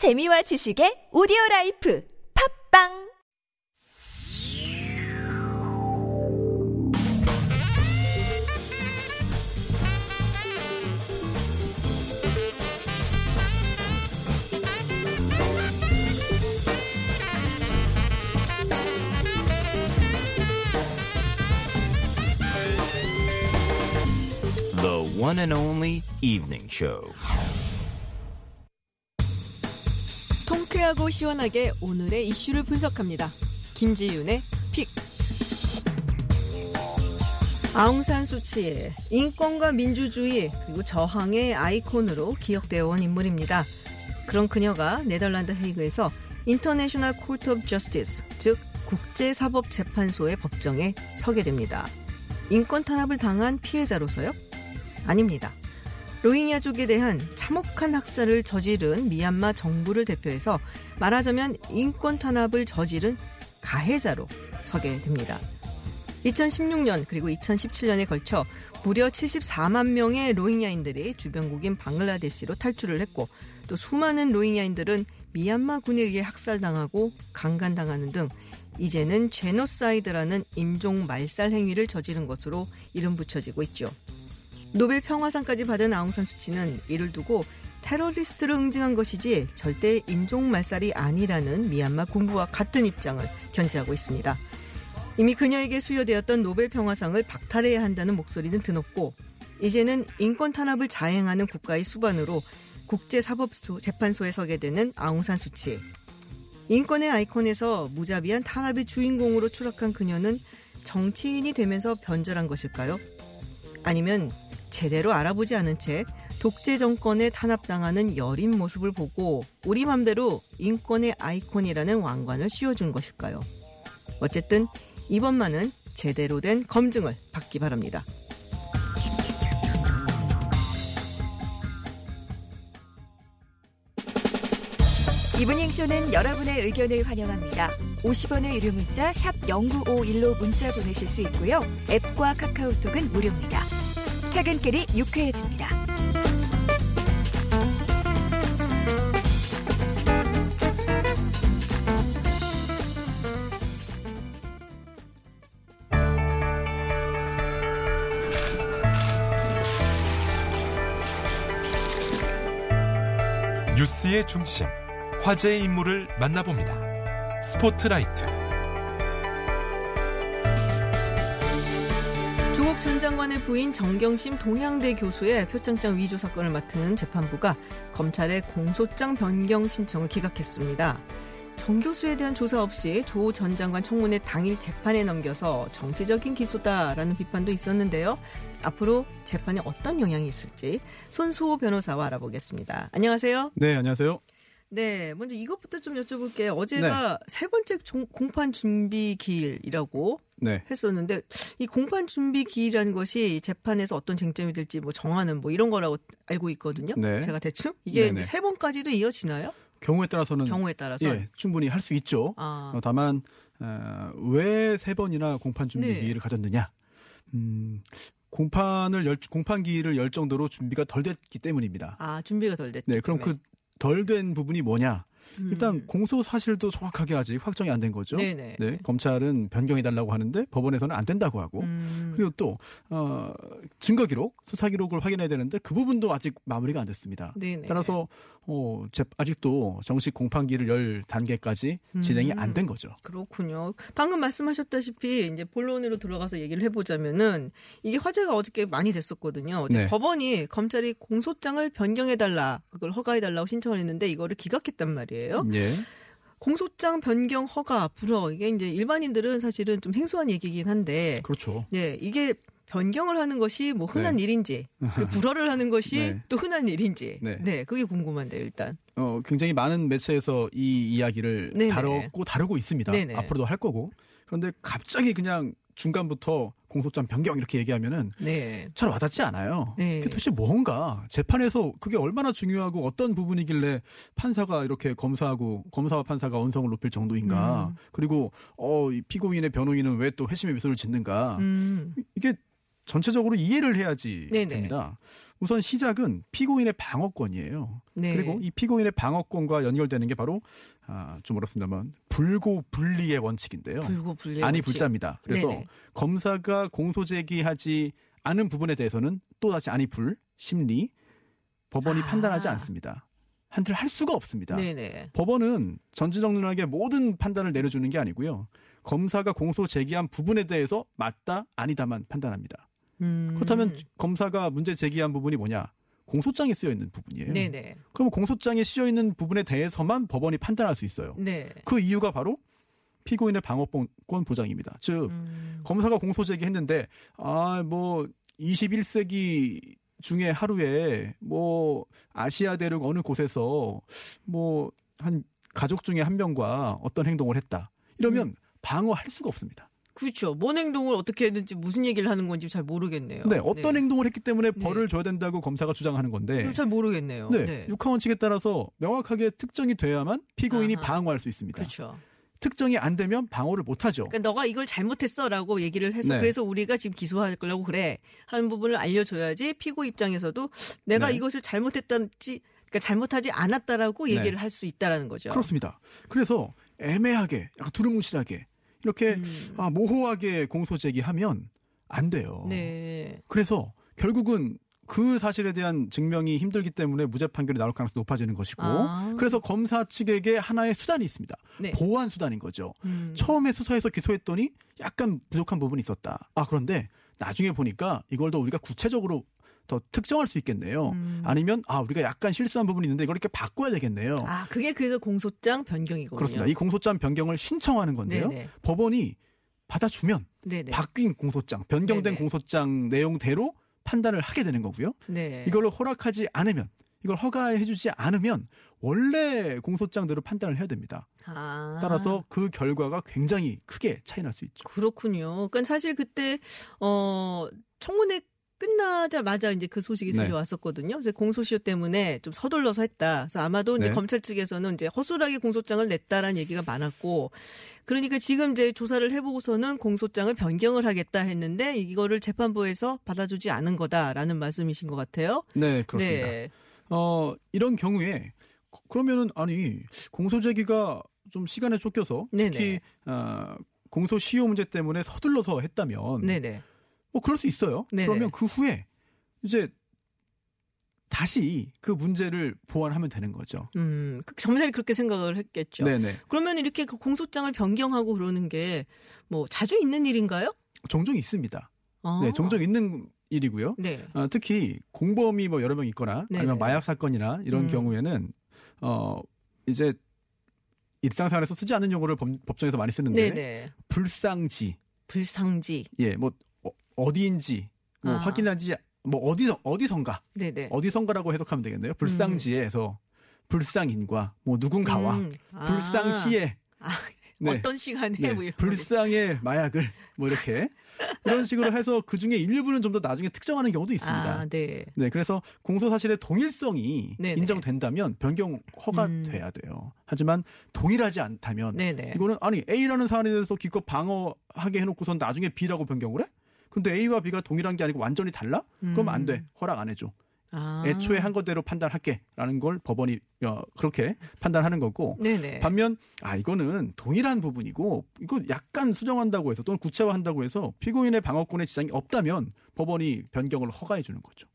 재미와 지식의 오디오라이프 팝빵 One and only evening show. 통쾌하고 시원하게 오늘의 이슈를 분석합니다. 김지윤의 픽. 아웅산 수치의 인권과 민주주의 그리고 저항의 아이콘으로 기억되어 온 인물입니다. 그런 그녀가 네덜란드 헤이그에서 인터내셔널 코트 오브 저스티스, 즉 국제사법재판소의 법정에 서게 됩니다. 인권 탄압을 당한 피해자로서요? 아닙니다. 로힝야족에 대한 참혹한 학살을 저지른 미얀마 정부를 대표해서 말하자면 인권 탄압을 저지른 가해자로 서게 됩니다. 2016년 그리고 2017년에 걸쳐 무려 74만 명의 로힝야인들이 주변국인 방글라데시로 탈출을 했고 또 수많은 로힝야인들은 미얀마 군에 의해 학살당하고 강간당하는 등 이제는 제노사이드라는 인종 말살 행위를 저지른 것으로 이름 붙여지고 있죠. 노벨 평화상까지 받은 아웅산 수치는 이를 두고 테러리스트를 응징한 것이지 절대 인종말살이 아니라는 미얀마 군부와 같은 입장을 견지하고 있습니다. 이미 그녀에게 수여되었던 노벨 평화상을 박탈해야 한다는 목소리는 드높고 이제는 인권 탄압을 자행하는 국가의 수반으로 국제사법재판소에 서게 되는 아웅산 수치. 인권의 아이콘에서 무자비한 탄압의 주인공으로 추락한 그녀는 정치인이 되면서 변절한 것일까요? 아니면 제대로 알아보지 않은 채 독재 정권에 탄압당하는 여린 모습을 보고 우리 맘대로 인권의 아이콘이라는 왕관을 씌워준 것일까요? 어쨌든 이번만은 제대로 된 검증을 받기 바랍니다. 이브닝쇼는 여러분의 의견을 환영합니다. 50원의 유료 문자 샵 0951로 문자 보내실 수 있고요. 앱과 카카오톡은 무료입니다. 퇴근길이 유쾌해집니다. 뉴스의 중심, 화제의 인물을 만나봅니다. 스포트라이트. 조국 전 장관의 부인 정경심 동양대 교수의 표창장 위조 사건을 맡은 재판부가 검찰의 공소장 변경 신청을 기각했습니다. 정 교수에 대한 조사 없이 조 전 장관 청문회 당일 재판에 넘겨서 정치적인 기소다라는 비판도 있었는데요. 앞으로 재판에 어떤 영향이 있을지 손수호 변호사와 알아보겠습니다. 안녕하세요. 네, 안녕하세요. 네, 먼저 이것부터 좀 여쭤볼게요. 어제가 네. 세 번째 공판 준비 기일이라고 네. 했었는데 이 공판 준비 기일이라는 것이 재판에서 어떤 쟁점이 될지 뭐 정하는 뭐 이런 거라고 알고 있거든요. 네. 제가 대충 이게 세 번까지도 이어지나요? 경우에 따라서 예, 충분히 할 수 있죠. 아. 다만 왜 세 번이나 공판 준비 네. 기일을 가졌느냐? 공판 기일을 열 정도로 준비가 덜 됐기 때문입니다. 아, 준비가 덜 됐죠. 네, 그럼 덜 된 부분이 뭐냐? 일단 공소 사실도 정확하게 아직 확정이 안 된 거죠. 네네. 네, 검찰은 변경해달라고 하는데 법원에서는 안 된다고 하고 그리고 또 증거기록, 수사기록을 확인해야 되는데 그 부분도 아직 마무리가 안 됐습니다. 네네. 따라서 아직도 정식 공판기를 열 단계까지 진행이 안 된 거죠. 그렇군요. 방금 말씀하셨다시피 이제 본론으로 들어가서 얘기를 해보자면은 이게 화제가 어저께 많이 됐었거든요. 어제 네. 법원이 검찰이 공소장을 변경해달라, 그걸 허가해달라고 신청을 했는데 이거를 기각했단 말이에요. 네. 공소장 변경 허가 불허 이게 이제 일반인들은 사실은 좀 생소한 얘기긴 한데, 그렇죠. 네, 이게 변경을 하는 것이 뭐 흔한 네. 일인지, 그리고 불허를 하는 것이 네. 또 흔한 일인지, 네. 네, 그게 궁금한데요, 일단. 굉장히 많은 매체에서 이 이야기를 네네. 다루고 있습니다. 네네. 앞으로도 할 거고. 그런데 갑자기 그냥 중간부터 공소장 변경 이렇게 얘기하면은 네. 잘 와닿지 않아요. 네. 그게 도대체 뭔가 재판에서 그게 얼마나 중요하고 어떤 부분이길래 판사가 이렇게 검사와 판사가 언성을 높일 정도인가. 그리고 이 피고인의 변호인은 왜 또 회심의 미소를 짓는가. 이게 전체적으로 이해를 해야지 네네. 됩니다. 우선 시작은 피고인의 방어권이에요. 네. 그리고 이 피고인의 방어권과 연결되는 게 바로 좀 어렵습니다만 불고불리의 원칙인데요. 불고불리의 원칙. 불자입니다. 그래서 네네. 검사가 공소제기하지 않은 부분에 대해서는 또다시 안이불 심리 법원이 판단하지 않습니다. 한들 할 수가 없습니다. 네네. 법원은 전지전능하게 모든 판단을 내려주는 게 아니고요. 검사가 공소 제기한 부분에 대해서 맞다 아니다만 판단합니다. 그렇다면 검사가 문제 제기한 부분이 뭐냐? 공소장에 쓰여 있는 부분이에요. 네네. 그럼 공소장에 쓰여 있는 부분에 대해서만 법원이 판단할 수 있어요. 네. 그 이유가 바로 피고인의 방어권 보장입니다. 즉 검사가 공소 제기했는데 21세기 중에 하루에 아시아 대륙 어느 곳에서 한 가족 중에 한 명과 어떤 행동을 했다. 이러면 방어할 수가 없습니다. 그렇죠. 뭔 행동을 어떻게 했는지 무슨 얘기를 하는 건지 잘 모르겠네요. 네. 어떤 행동을 했기 때문에 벌을 줘야 된다고 검사가 주장하는 건데. 잘 모르겠네요. 네. 육하원칙에 따라서 명확하게 특정이 돼야만 피고인이 방어할 수 있습니다. 그렇죠. 특정이 안 되면 방어를 못하죠. 그러니까 너가 이걸 잘못했어라고 얘기를 해서 그래서 우리가 지금 기소할 거라고 그래 하는 부분을 알려줘야지 피고 입장에서도 내가 이것을 잘못했다지 그러니까 잘못하지 않았다라고 얘기를 할 수 있다라는 거죠. 그렇습니다. 그래서 애매하게 약간 두루뭉실하게 이렇게 모호하게 공소 제기하면 안 돼요. 네. 그래서 결국은 그 사실에 대한 증명이 힘들기 때문에 무죄 판결이 나올 가능성이 높아지는 것이고 그래서 검사 측에게 하나의 수단이 있습니다. 보완 수단인 거죠. 처음에 수사에서 기소했더니 약간 부족한 부분이 있었다. 그런데 나중에 보니까 이걸 더 우리가 구체적으로 더 특정할 수 있겠네요. 아니면 우리가 약간 실수한 부분이 있는데 이걸 이렇게 바꿔야 되겠네요. 그게 그래서 공소장 변경이거든요. 그렇습니다. 이 공소장 변경을 신청하는 건데요. 네네. 법원이 받아주면 바뀐 공소장, 변경된 공소장 내용대로 판단을 하게 되는 거고요. 이걸 허락하지 않으면, 이걸 허가해주지 않으면 원래 공소장대로 판단을 해야 됩니다. 따라서 그 결과가 굉장히 크게 차이 날 수 있죠. 그렇군요. 그러니까 사실 그때 청문회 끝나자마자 이제 그 소식이 들려왔었거든요. 그래서 공소시효 때문에 좀 서둘러서 했다. 그래서 아마도 이제 검찰 측에서는 이제 허술하게 공소장을 냈다라는 얘기가 많았고, 그러니까 지금 이제 조사를 해보고서는 공소장을 변경을 하겠다 했는데 이거를 재판부에서 받아주지 않은 거다라는 말씀이신 것 같아요. 네, 그렇습니다. 이런 경우에 그러면은 공소 제기가 좀 시간에 쫓겨서 특히 공소시효 문제 때문에 서둘러서 했다면. 네네. 그럴 수 있어요. 네네. 그러면 그 후에 이제 다시 그 문제를 보완하면 되는 거죠. 검찰이 그렇게 생각을 했겠죠. 네네. 그러면 이렇게 공소장을 변경하고 그러는 게 자주 있는 일인가요? 종종 있습니다. 네, 종종 있는 일이고요. 네. 특히 공범이 여러 명 있거나 아니면 마약 사건이나 이런 경우에는 이제 일상생활에서 쓰지 않는 용어를 법정에서 많이 쓰는데 불상지. 예, 어디인지 확인하지 어디선가 어디선가라고 해석하면 되겠네요. 불상지에서 불상인과 누군가와 불상시에 어떤 시간에 불상의 마약을 이렇게 이런 식으로 해서 그 중에 일부는 좀 더 나중에 특정하는 경우도 있습니다. 그래서 공소 사실의 동일성이 인정된다면 변경 허가돼야 돼요. 하지만 동일하지 않다면 이거는 A라는 사안에 대해서 기껏 방어하게 해놓고선 나중에 B라고 변경을 해? 근데 A와 B가 동일한 게 아니고 완전히 달라? 그럼 안 돼. 허락 안 해줘. 애초에 한 것대로 판단할게. 라는 걸 법원이 그렇게 판단하는 거고. 반면 이거는 동일한 부분이고 이거 약간 수정한다고 해서 또는 구체화한다고 해서 피고인의 방어권에 지장이 없다면 법원이 변경을 허가해 주는 거죠.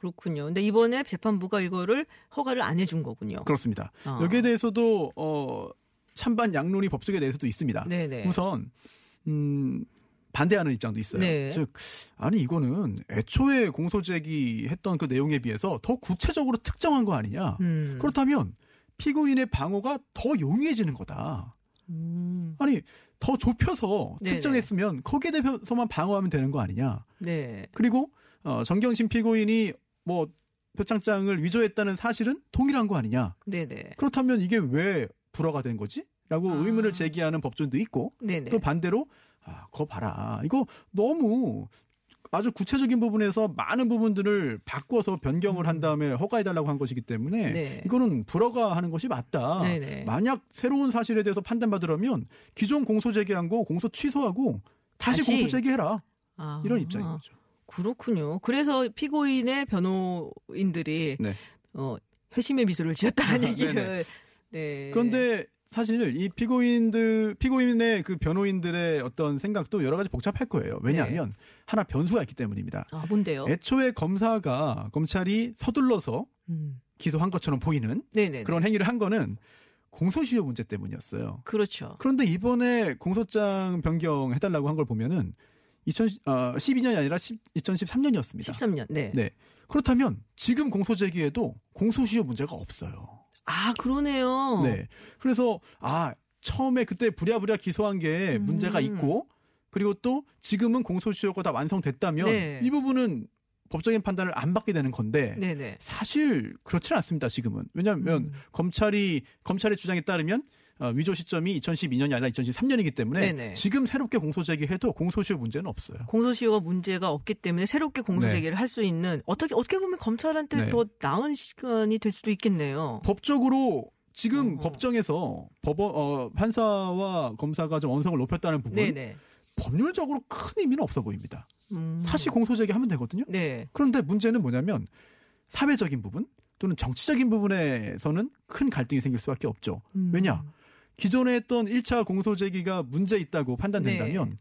그렇군요. 근데 이번에 재판부가 이거를 허가를 안 해준 거군요. 그렇습니다. 여기에 대해서도 찬반 양론이 법적에 대해서도 있습니다. 우선 반대하는 입장도 있어요. 즉 이거는 애초에 공소제기했던 그 내용에 비해서 더 구체적으로 특정한 거 아니냐. 그렇다면 피고인의 방어가 더 용이해지는 거다. 더 좁혀서 특정했으면 거기에 대해서만 방어하면 되는 거 아니냐. 그리고 정경심 피고인이 표창장을 위조했다는 사실은 동일한 거 아니냐. 그렇다면 이게 왜 불허가 된 거지? 라고 의문을 제기하는 법조인도 있고 또 반대로 그거 봐라. 이거 너무 아주 구체적인 부분에서 많은 부분들을 바꿔서 변경을 한 다음에 허가해달라고 한 것이기 때문에 이거는 불허가하는 것이 맞다. 만약 새로운 사실에 대해서 판단받으려면 기존 공소 제기한 거 공소 취소하고 다시 공소 제기해라. 이런 입장인 거죠. 그렇군요. 그래서 피고인의 변호인들이 네. 회심의 미소를 지었다는 얘기를. 네. 그런데 사실 이 피고인의 그 변호인들의 어떤 생각도 여러 가지 복잡할 거예요. 왜냐하면 네. 하나 변수가 있기 때문입니다. 아, 뭔데요? 애초에 검찰이 서둘러서 기소한 것처럼 보이는 네네네. 그런 행위를 한 거는 공소시효 문제 때문이었어요. 그렇죠. 그런데 이번에 공소장 변경해달라고 한 걸 보면은 2012년이 아니라 2013년이었습니다. 13년, 네. 네. 그렇다면 지금 공소 제기에도 공소시효 문제가 없어요. 아, 그러네요. 네. 그래서, 처음에 그때 부랴부랴 기소한 게 문제가 있고, 그리고 또 지금은 공소시효가 다 완성됐다면, 네. 이 부분은 법적인 판단을 안 받게 되는 건데, 네네. 사실 그렇지는 않습니다, 지금은. 왜냐하면 검찰의 주장에 따르면, 위조 시점이 2012년이 아니라 2013년이기 때문에 네네. 지금 새롭게 공소 제기해도 공소시효 문제는 없어요. 공소시효가 문제가 없기 때문에 새롭게 공소 제기를 네. 할 수 있는 어떻게 보면 검찰한테 네. 더 나은 시간이 될 수도 있겠네요. 법적으로 지금 법정에서 판사와 검사가 좀 언성을 높였다는 부분 네네. 법률적으로 큰 의미는 없어 보입니다. 사실 공소 제기하면 되거든요. 네. 그런데 문제는 뭐냐면 사회적인 부분 또는 정치적인 부분에서는 큰 갈등이 생길 수밖에 없죠. 왜냐? 기존에 했던 1차 공소 제기가 문제 있다고 판단된다면 네.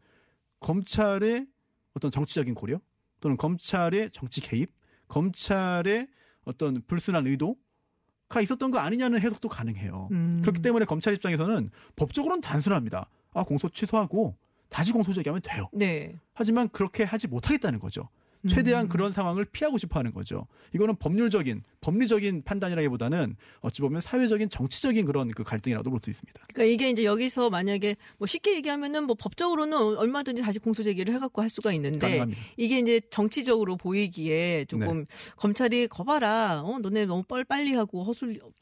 검찰의 어떤 정치적인 고려 또는 검찰의 정치 개입, 검찰의 어떤 불순한 의도가 있었던 거 아니냐는 해석도 가능해요. 그렇기 때문에 검찰 입장에서는 법적으로는 단순합니다. 공소 취소하고 다시 공소 제기하면 돼요. 네. 하지만 그렇게 하지 못하겠다는 거죠. 최대한 그런 상황을 피하고 싶어하는 거죠. 이거는 법리적인 판단이라기보다는 어찌 보면 사회적인 정치적인 그런 그 갈등이라도 볼 수 있습니다. 그러니까 이게 이제 여기서 만약에 쉽게 얘기하면은 법적으로는 얼마든지 다시 공소 제기를 해갖고 할 수가 있는데 가능합니다. 이게 이제 정치적으로 보이기에 조금 네. 검찰이 거봐라, 너네 너무 빨리 하고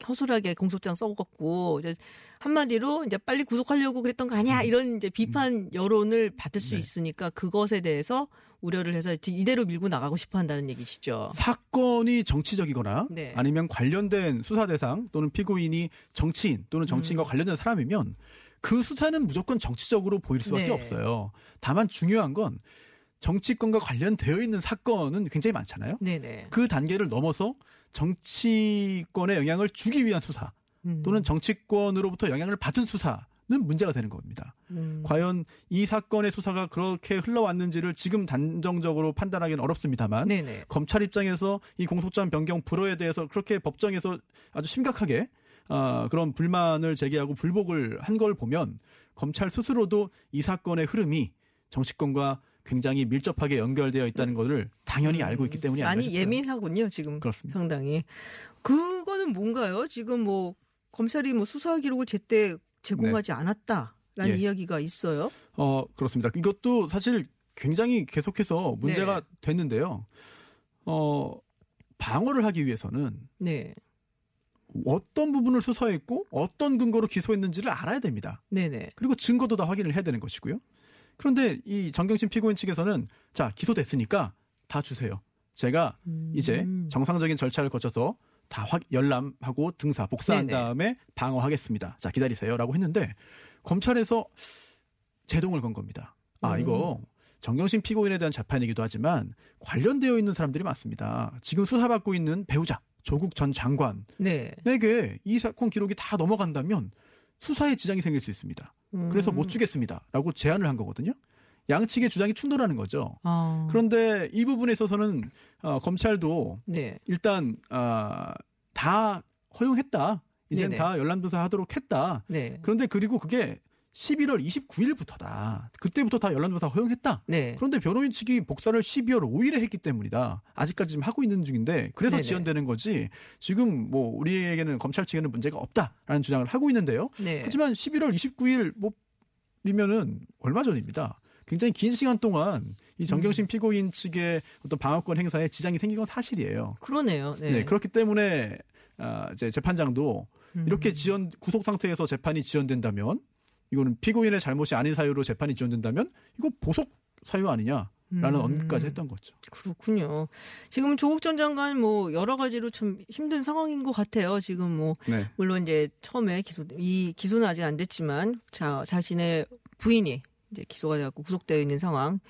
허술하게 공소장 써갖고 이제 한마디로 이제 빨리 구속하려고 그랬던 거 아니야 이런 이제 비판 여론을 받을 수 네. 있으니까 그것에 대해서 우려를 해서 이대로 밀고 나가고 싶어 한다는 얘기시죠. 사건이 정치적이거나 네. 아니면 관련된 수사 대상 또는 피고인이 정치인 또는 정치인과 관련된 사람이면 그 수사는 무조건 정치적으로 보일 수밖에 네. 없어요. 다만 중요한 건 정치권과 관련되어 있는 사건은 굉장히 많잖아요. 네네. 그 단계를 넘어서 정치권에 영향을 주기 위한 수사 또는 정치권으로부터 영향을 받은 수사 는 문제가 되는 겁니다. 과연 이 사건의 수사가 그렇게 흘러왔는지를 지금 단정적으로 판단하기는 어렵습니다만 네네. 검찰 입장에서 이 공소장 변경 불허에 대해서 그렇게 법정에서 아주 심각하게 그런 불만을 제기하고 불복을 한 걸 보면 검찰 스스로도 이 사건의 흐름이 정치권과 굉장히 밀접하게 연결되어 있다는 것을 당연히 알고 있기 때문이 아닌가 싶어요. 많이 예민하군요. 지금 그렇습니다. 상당히. 그거는 뭔가요? 지금 검찰이 수사 기록을 제때 제공하지 네. 않았다라는 예. 이야기가 있어요? 그렇습니다. 이것도 사실 굉장히 계속해서 문제가 네. 됐는데요. 방어를 하기 위해서는 네. 어떤 부분을 수사했고 어떤 근거로 기소했는지를 알아야 됩니다. 네네. 그리고 증거도 다 확인을 해야 되는 것이고요. 그런데 이 정경심 피고인 측에서는 자, 기소됐으니까 다 주세요. 제가 이제 정상적인 절차를 거쳐서 다 열람하고 등사, 복사한 네네. 다음에 방어하겠습니다. 자, 기다리세요라고 했는데 검찰에서 제동을 건 겁니다. 이거 정경심 피고인에 대한 재판이기도 하지만 관련되어 있는 사람들이 많습니다. 지금 수사받고 있는 배우자 조국 전 장관에게 네. 이 사건 기록이 다 넘어간다면 수사에 지장이 생길 수 있습니다. 그래서 못 주겠습니다라고 제안을 한 거거든요. 양측의 주장이 충돌하는 거죠. 그런데 이 부분에 있어서는 검찰도 네. 일단 다 허용했다. 이젠 네네. 다 열람조사 하도록 했다. 네. 그런데 그리고 그게 11월 29일부터다. 그때부터 다 열람조사 허용했다. 네. 그런데 변호인 측이 복사를 12월 5일에 했기 때문이다. 아직까지 지금 하고 있는 중인데 그래서 네네. 지연되는 거지. 지금 우리에게는 검찰 측에는 문제가 없다라는 주장을 하고 있는데요. 네. 하지만 11월 29일 이면은 얼마 전입니다. 굉장히 긴 시간 동안 이 정경심 피고인 측의 어떤 방어권 행사에 지장이 생긴 건 사실이에요. 그러네요. 네. 네, 그렇기 때문에 이제 재판장도 이렇게 구속 상태에서 재판이 지연된다면 이거는 피고인의 잘못이 아닌 사유로 재판이 지연된다면 이거 보석 사유 아니냐? 라는 언급까지 했던 거죠. 그렇군요. 지금 조국 전 장관 여러 가지로 참 힘든 상황인 것 같아요. 지금 네. 물론 이제 처음에 기소는 아직 안 됐지만 자신의 부인이 이제 기소가 돼갖고 구속되어 있는 상황.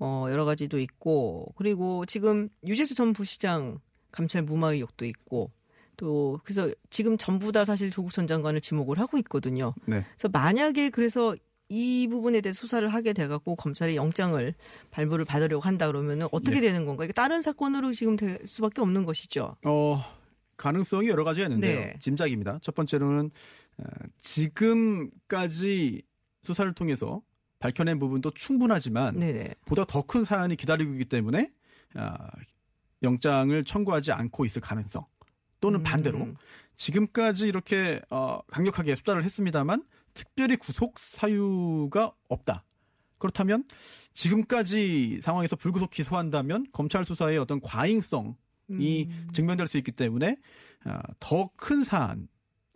여러 가지도 있고, 그리고 지금 유재수 전 부시장 감찰 무마의 욕도 있고, 또 그래서 지금 전부 다 사실 조국 전 장관을 지목을 하고 있거든요. 네. 그래서 만약에 그래서 이 부분에 대해 수사를 하게 돼갖고 검찰이 영장을 발부를 받으려고 한다 그러면은 어떻게 되는 건가? 이게 다른 사건으로 지금 될 수밖에 없는 것이죠. 가능성이 여러 가지가 있는데요. 네. 짐작입니다. 첫 번째로는 지금까지 수사를 통해서 밝혀낸 부분도 충분하지만 네네. 보다 더 큰 사안이 기다리고 있기 때문에 영장을 청구하지 않고 있을 가능성. 또는 반대로 지금까지 이렇게 강력하게 수사를 했습니다만 특별히 구속 사유가 없다. 그렇다면 지금까지 상황에서 불구속 기소한다면 검찰 수사의 어떤 과잉성이 증명될 수 있기 때문에 더 큰 사안,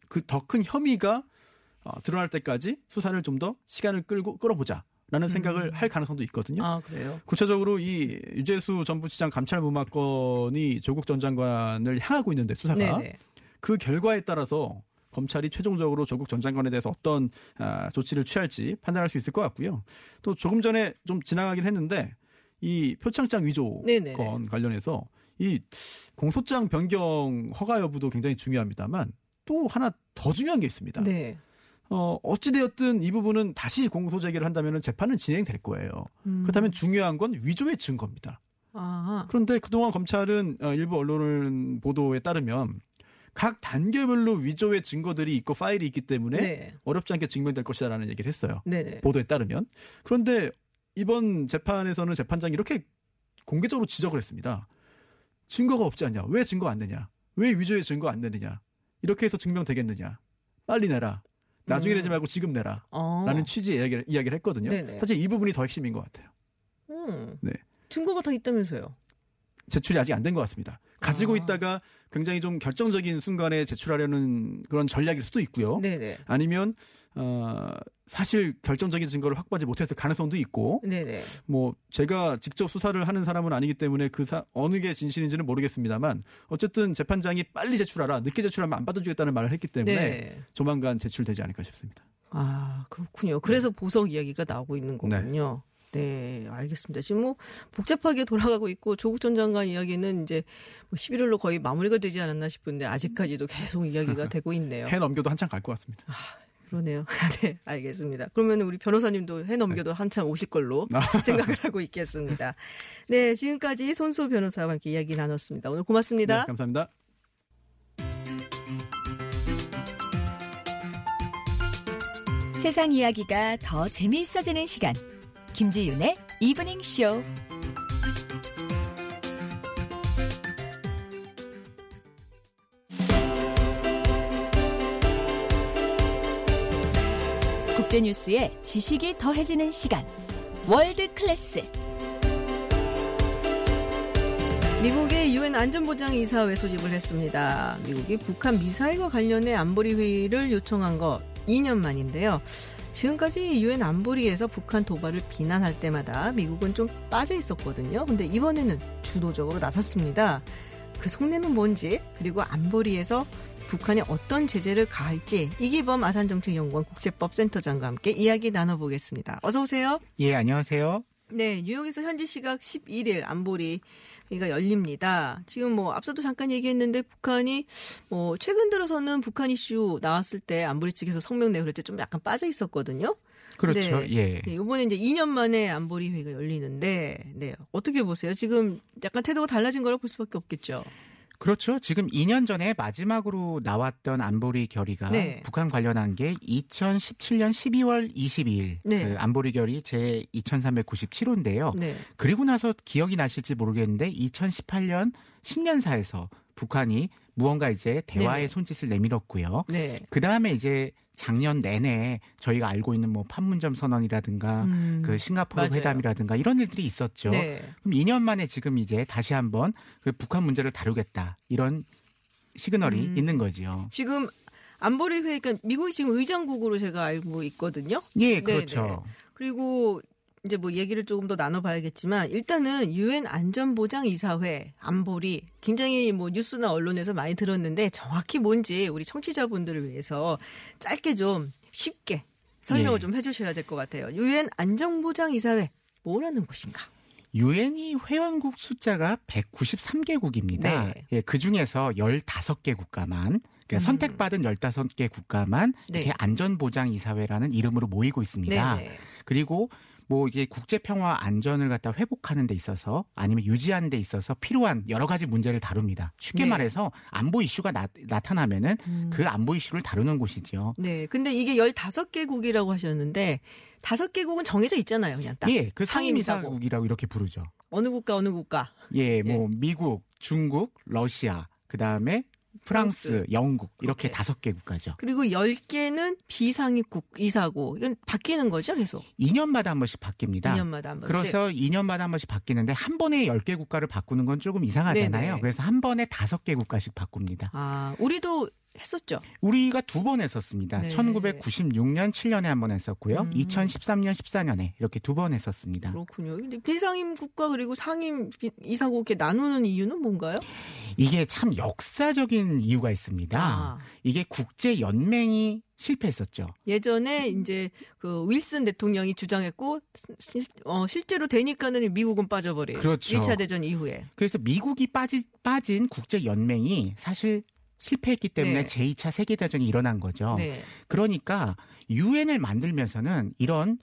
그 더 큰 혐의가 드러날 때까지 수사를 좀 더 시간을 끌어보자. 라는 생각을 할 가능성도 있거든요. 아, 그래요? 구체적으로 이 유재수 전 부시장 감찰 무마 건이 조국 전 장관을 향하고 있는데 수사가 네네. 그 결과에 따라서 검찰이 최종적으로 조국 전 장관에 대해서 어떤 조치를 취할지 판단할 수 있을 것 같고요. 또 조금 전에 좀 지나가긴 했는데 이 표창장 위조 네네. 건 관련해서 이 공소장 변경 허가 여부도 굉장히 중요합니다만 또 하나 더 중요한 게 있습니다. 네. 어찌되었든 이 부분은 다시 공소 제기를 한다면 재판은 진행될 거예요. 그렇다면 중요한 건 위조의 증거입니다. 아하. 그런데 그동안 검찰은 일부 언론 보도에 따르면 각 단계별로 위조의 증거들이 있고 파일이 있기 때문에 네. 어렵지 않게 증명될 것이라는 얘기를 했어요. 네네. 보도에 따르면. 그런데 이번 재판에서는 재판장이 이렇게 공개적으로 지적을 했습니다. 증거가 없지 않냐. 왜 증거 안 내냐. 왜 위조의 증거 안 내느냐. 이렇게 해서 증명되겠느냐. 빨리 내라. 나중에 내지 말고 지금 내라 라는 취지의 이야기를 했거든요. 네네. 사실 이 부분이 더 핵심인 것 같아요. 네. 증거가 더 있다면서요? 제출이 아직 안 된 것 같습니다. 가지고 있다가 굉장히 좀 결정적인 순간에 제출하려는 그런 전략일 수도 있고요. 네네. 아니면 사실 결정적인 증거를 확보하지 못했을 가능성도 있고 네네. 뭐 제가 직접 수사를 하는 사람은 아니기 때문에 그 어느 게 진실인지는 모르겠습니다만 어쨌든 재판장이 빨리 제출하라 늦게 제출하면 안 받아주겠다는 말을 했기 때문에 네네. 조만간 제출되지 않을까 싶습니다. 아 그렇군요. 그래서 네. 보석 이야기가 나오고 있는 거군요. 네. 네, 알겠습니다. 지금 뭐 복잡하게 돌아가고 있고 조국 전 장관 이야기는 이제 11월로 거의 마무리가 되지 않았나 싶은데 아직까지도 계속 이야기가 되고 있네요. 해 넘겨도 한참 갈 것 같습니다. 아, 그러네요. 네, 알겠습니다. 그러면 우리 변호사님도 해 넘겨도 네. 한참 오실 걸로 생각을 하고 있겠습니다. 네, 지금까지 손수호 변호사와 함께 이야기 나눴습니다. 오늘 고맙습니다. 네, 감사합니다. 세상 이야기가 더 재미있어지는 시간. 김지윤의 이브닝 쇼. 국제 뉴스에 지식이 더해지는 시간. 월드 클래스. 미국의 유엔 안전보장이사회 소집을 했습니다. 미국이 북한 미사일과 관련해 안보리 회의를 요청한 거 2년 만인데요. 지금까지 유엔 안보리에서 북한 도발을 비난할 때마다 미국은 좀 빠져 있었거든요. 근데 이번에는 주도적으로 나섰습니다. 그 속내는 뭔지 그리고 안보리에서 북한에 어떤 제재를 가할지 이기범 아산정책연구원 국제법센터장과 함께 이야기 나눠보겠습니다. 어서 오세요. 예, 안녕하세요. 네, 뉴욕에서 현지 시각 11일 안보리 회의가 열립니다. 지금 뭐 앞서도 잠깐 얘기했는데 북한이 최근 들어서는 북한 이슈 나왔을 때 안보리 측에서 성명 내고 그럴 때 좀 약간 빠져 있었거든요. 그렇죠. 네, 예. 네, 이번에 이제 2년 만에 안보리 회의가 열리는데 네, 어떻게 보세요? 지금 약간 태도가 달라진 거라고 볼 수밖에 없겠죠. 그렇죠. 지금 2년 전에 마지막으로 나왔던 안보리 결의가 네. 북한 관련한 게 2017년 12월 22일 네. 그 안보리 결의 제2397호인데요. 네. 그리고 나서 기억이 나실지 모르겠는데 2018년 신년사에서 북한이 무언가 이제 대화의 네네. 손짓을 내밀었고요. 네. 그다음에 이제 작년 내내 저희가 알고 있는 뭐 판문점 선언이라든가 그 싱가포르 맞아요. 회담이라든가 이런 일들이 있었죠. 네. 그럼 2년 만에 지금 이제 다시 한번 그 북한 문제를 다루겠다 이런 시그널이 있는 거지요. 지금 안보리 회의 그러니까 미국이 지금 의장국으로 제가 알고 있거든요. 예, 그렇죠. 네네. 그리고 이제 뭐 얘기를 조금 더 나눠봐야겠지만 일단은 유엔 안전보장이사회 안보리 굉장히 뭐 뉴스나 언론에서 많이 들었는데 정확히 뭔지 우리 청취자분들을 위해서 짧게 좀 쉽게 설명을 좀 해주셔야 될 것 같아요. 유엔 안전보장이사회 뭐라는 곳인가? 유엔이 회원국 숫자가 193개국입니다. 네. 예, 그중에서 15개 국가만, 그러니까 선택받은 15개 국가만 네. 이렇게 안전보장이사회라는 이름으로 모이고 있습니다. 네네. 그리고 뭐 이게 국제평화 안전을 갖다 회복하는 데 있어서 아니면 유지하는 데 있어서 필요한 여러 가지 문제를 다룹니다. 쉽게 네. 말해서 안보 이슈가 나타나면은 그 안보 이슈를 다루는 곳이죠. 네. 근데 이게 15개국이라고 하셨는데 5개국은 정해져 있잖아요. 그냥 딱. 예. 그 상임이사국이라고 이렇게 부르죠. 어느 국가 어느 국가. 예. 뭐 예. 미국, 중국, 러시아, 그다음에 프랑스, 영국 이렇게 5개 국가죠. 그리고 10개는 비상입국 이사고 이건 바뀌는 거죠 계속? 2년마다 한 번씩 바뀝니다. 2년마다 한 번씩. 그래서 2년마다 한 번씩 바뀌는데 한 번에 10개 국가를 바꾸는 건 조금 이상하잖아요. 네네. 그래서 한 번에 5개 국가씩 바꿉니다. 아, 우리도 했었죠? 우리가 2번 했었습니다. 네. 1996년 7년에 한 번 했었고요. 2013년 14년에 이렇게 2번 했었습니다. 그렇군요. 근데 비상임 국가 그리고 상임 이사국 이렇게 나누는 이유는 뭔가요? 이게 참 역사적인 이유가 있습니다. 아. 이게 국제 연맹이 실패했었죠. 예전에 이제 그 윌슨 대통령이 주장했고 실제로 되니까는 미국은 빠져버려요. 그렇죠. 1차 대전 이후에. 그래서 미국이 빠진 국제 연맹이 사실 실패했기 때문에 네. 제2차 세계대전이 일어난 거죠. 네. 그러니까 유엔을 만들면서는 이런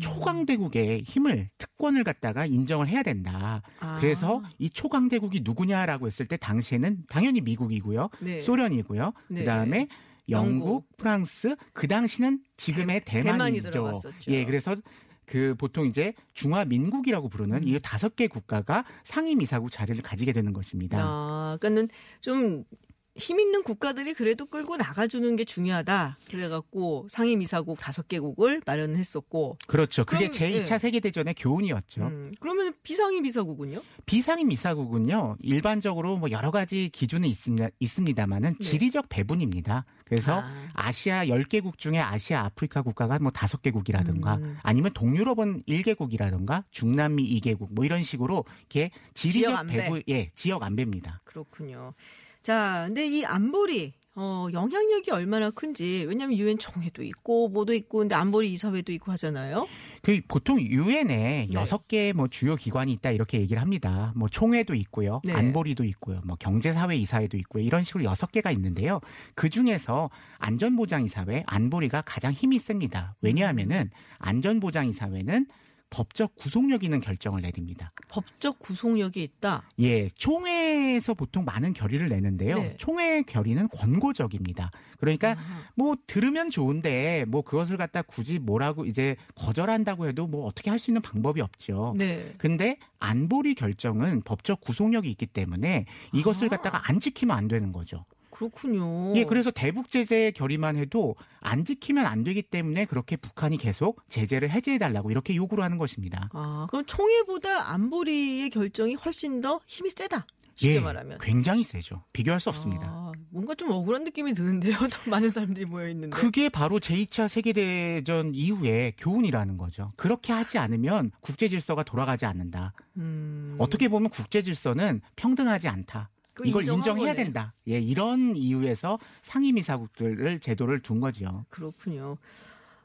초강대국의 힘을 특권을 갖다가 인정을 해야 된다. 아. 그래서 이 초강대국이 누구냐라고 했을 때 당시에는 당연히 미국이고요. 네. 소련이고요. 네. 그다음에 영국, 프랑스, 그 당시는 지금의 대만이죠. 예, 그래서 그 보통 이제 중화민국이라고 부르는 이 5개 국가가 상임이사국 자리를 가지게 되는 것입니다. 아, 그러니까는 좀 힘 있는 국가들이 그래도 끌고 나가주는 게 중요하다. 그래갖고 상임이사국 5개국을 마련했었고. 그렇죠. 그게 그럼, 제2차 네. 세계대전의 교훈이었죠. 그러면 비상임이사국은요? 비상임이사국은요. 일반적으로 뭐 여러 가지 기준이 있습니다만은 네. 지리적 배분입니다. 그래서 아시아 10개국 중에 아시아 아프리카 국가가 뭐 5개국이라든가 아니면 동유럽은 1개국이라든가 중남미 2개국 뭐 이런 식으로 이렇게 지리적 배분, 예, 지역 안배입니다. 그렇군요. 자, 근데 이 안보리 영향력이 얼마나 큰지 왜냐하면 유엔 총회도 있고 뭐도 있고 근데 안보리 이사회도 있고 하잖아요. 그 보통 유엔에 6개 뭐 주요 기관이 있다 이렇게 얘기를 합니다. 뭐 총회도 있고요, 네. 안보리도 있고요, 뭐 경제사회 이사회도 있고요. 이런 식으로 6개가 있는데요. 그 중에서 안전보장이사회, 안보리가 가장 힘이 셉니다. 왜냐하면은 안전보장이사회는 법적 구속력 있는 결정을 내립니다. 법적 구속력이 있다? 예. 총회에서 보통 많은 결의를 내는데요. 네. 총회의 결의는 권고적입니다. 그러니까 뭐 들으면 좋은데 뭐 그것을 갖다 굳이 뭐라고 이제 거절한다고 해도 뭐 어떻게 할 수 있는 방법이 없죠. 네. 근데 안보리 결정은 법적 구속력이 있기 때문에 이것을 갖다가 안 지키면 안 되는 거죠. 그렇군요. 예, 그래서 대북 제재 결의만 해도 안 지키면 안 되기 때문에 그렇게 북한이 계속 제재를 해제해달라고 이렇게 요구를 하는 것입니다. 아, 그럼 총회보다 안보리의 결정이 훨씬 더 힘이 세다. 쉽게 예, 말하면. 굉장히 세죠. 비교할 수 없습니다. 뭔가 좀 억울한 느낌이 드는데요. 많은 사람들이 모여있는데. 그게 바로 제2차 세계대전 이후의 교훈이라는 거죠. 그렇게 하지 않으면 국제질서가 돌아가지 않는다. 어떻게 보면 국제질서는 평등하지 않다. 이걸 인정해야 된다. 예, 이런 이유에서 상임이사국들을 제도를 둔 거죠. 그렇군요.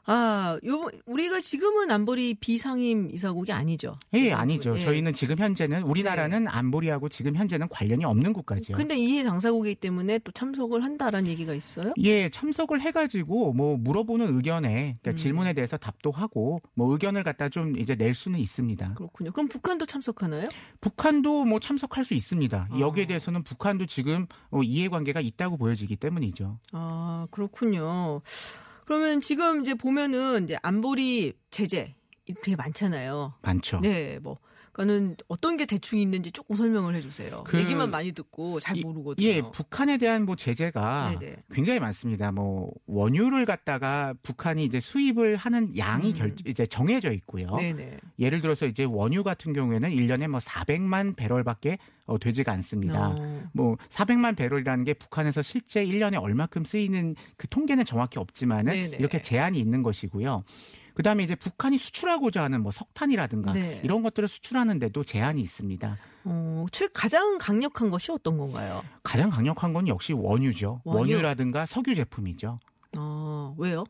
아, 우리가 지금은 안보리 비상임이사국이 아니죠. 예, 아니죠. 예. 저희는 지금 현재는 우리나라는 네. 안보리하고 지금 현재는 관련이 없는 국가죠. 근데 이해 당사국이기 때문에 또 참석을 한다라는 얘기가 있어요? 예, 참석을 해가지고 뭐 물어보는 의견에 그러니까 질문에 대해서 답도 하고 뭐 의견을 갖다 좀 이제 낼 수는 있습니다. 그렇군요. 그럼 북한도 참석하나요? 북한도 뭐 참석할 수 있습니다. 여기에 대해서는 북한도 지금 이해관계가 있다고 보여지기 때문이죠. 아, 그렇군요. 그러면 지금 이제 보면은 이제 안보리 제재 이렇게 많잖아요. 많죠. 네, 뭐 그러니까는 어떤 게 대충 있는지 조금 설명을 해주세요. 그 얘기만 많이 듣고 잘 모르거든요. 예, 북한에 대한 뭐 제재가 네네. 굉장히 많습니다. 뭐 원유를 갖다가 북한이 이제 수입을 하는 양이 이제 정해져 있고요. 네네. 예를 들어서 이제 원유 같은 경우에는 1년에 뭐 400만 배럴밖에 되지가 않습니다. 뭐 400만 배럴이라는 게 북한에서 실제 1년에 얼마큼 쓰이는 그 통계는 정확히 없지만은 네네. 이렇게 제한이 있는 것이고요. 그다음에 이제 북한이 수출하고자 하는 뭐 석탄이라든가 네. 이런 것들을 수출하는데도 제한이 있습니다. 가장 강력한 것이 어떤 건가요? 가장 강력한 건 역시 원유죠. 원유라든가 석유 제품이죠. 왜요?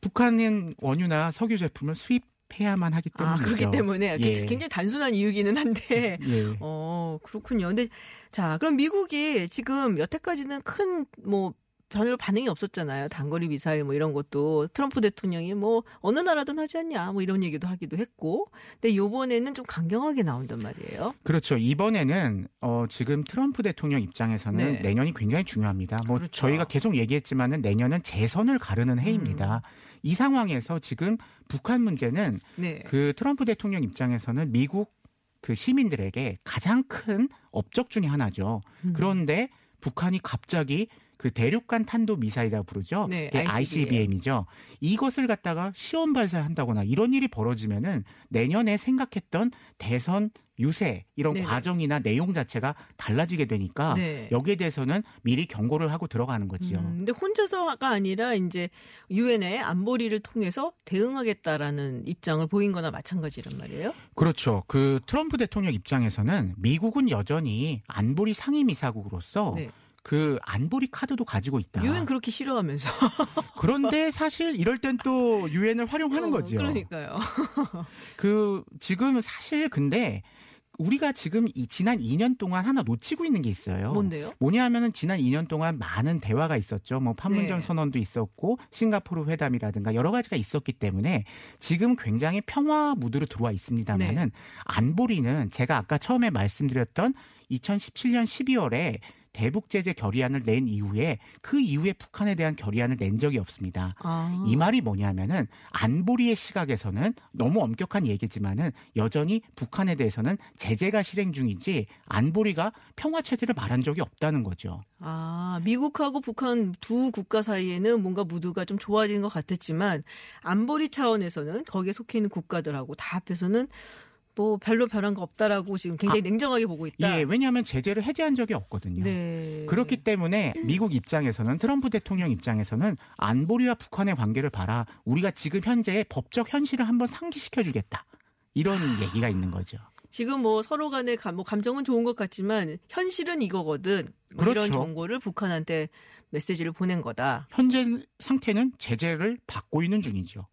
북한은 원유나 석유 제품을 수입 패야만 하기 때문이죠. 아, 그렇기 때문에 예. 굉장히 단순한 이유기는 한데, 예. 그렇군요. 근데 자, 그럼 미국이 지금 여태까지는 큰 뭐 별로 반응이 없었잖아요. 단거리 미사일 뭐 이런 것도 트럼프 대통령이 뭐 어느 나라든 하지 않냐 뭐 이런 얘기도 하기도 했고. 근데 요번에는 좀 강경하게 나온단 말이에요. 그렇죠. 이번에는 지금 트럼프 대통령 입장에서는 네. 내년이 굉장히 중요합니다. 뭐 그렇죠. 저희가 계속 얘기했지만은 내년은 재선을 가르는 해입니다. 이 상황에서 지금 북한 문제는 네. 그 트럼프 대통령 입장에서는 미국 그 시민들에게 가장 큰 업적 중에 하나죠. 그런데 북한이 갑자기 그 대륙간 탄도 미사일이라고 부르죠. 네, ICBM이죠. 이것을 갖다가 시험 발사한다거나 이런 일이 벌어지면은 내년에 생각했던 대선 유세 이런 네네. 과정이나 내용 자체가 달라지게 되니까 네. 여기에 대해서는 미리 경고를 하고 들어가는 거지요. 근데 혼자서가 아니라 이제 유엔의 안보리를 통해서 대응하겠다라는 입장을 보인 거나 마찬가지란 말이에요. 그렇죠. 그 트럼프 대통령 입장에서는 미국은 여전히 안보리 상임이사국으로서 네. 그 안보리 카드도 가지고 있다. 유엔 그렇게 싫어하면서. 그런데 사실 이럴 땐 또 유엔을 활용하는 거죠. 그러니까요. 그 지금 사실 근데 우리가 지금 지난 2년 동안 하나 놓치고 있는 게 있어요. 뭔데요? 뭐냐 하면은 지난 2년 동안 많은 대화가 있었죠. 뭐 판문점 네. 선언도 있었고 싱가포르 회담이라든가 여러 가지가 있었기 때문에 지금 굉장히 평화 무드로 들어와 있습니다만은 네. 안보리는 제가 아까 처음에 말씀드렸던 2017년 12월에 대북 제재 결의안을 낸 이후에 그 이후에 북한에 대한 결의안을 낸 적이 없습니다. 아. 이 말이 뭐냐면은 안보리의 시각에서는 너무 엄격한 얘기지만은 여전히 북한에 대해서는 제재가 실행 중이지 안보리가 평화 체제를 말한 적이 없다는 거죠. 아, 미국하고 북한 두 국가 사이에는 뭔가 무드가 좀 좋아지는 것 같았지만 안보리 차원에서는 거기에 속해 있는 국가들하고 다 앞에서는 뭐 별로 변한 거 없다라고 지금 굉장히 냉정하게 보고 있다. 예, 왜냐하면 제재를 해제한 적이 없거든요. 네. 그렇기 때문에 미국 입장에서는 트럼프 대통령 입장에서는 안보리와 북한의 관계를 봐라. 우리가 지금 현재의 법적 현실을 한번 상기시켜주겠다. 이런 얘기가 있는 거죠. 지금 뭐 서로 간에 감정은 좋은 것 같지만 현실은 이거거든. 뭐 그렇죠. 이런 정보를 북한한테 메시지를 보낸 거다. 현재 상태는 제재를 받고 있는 중이죠.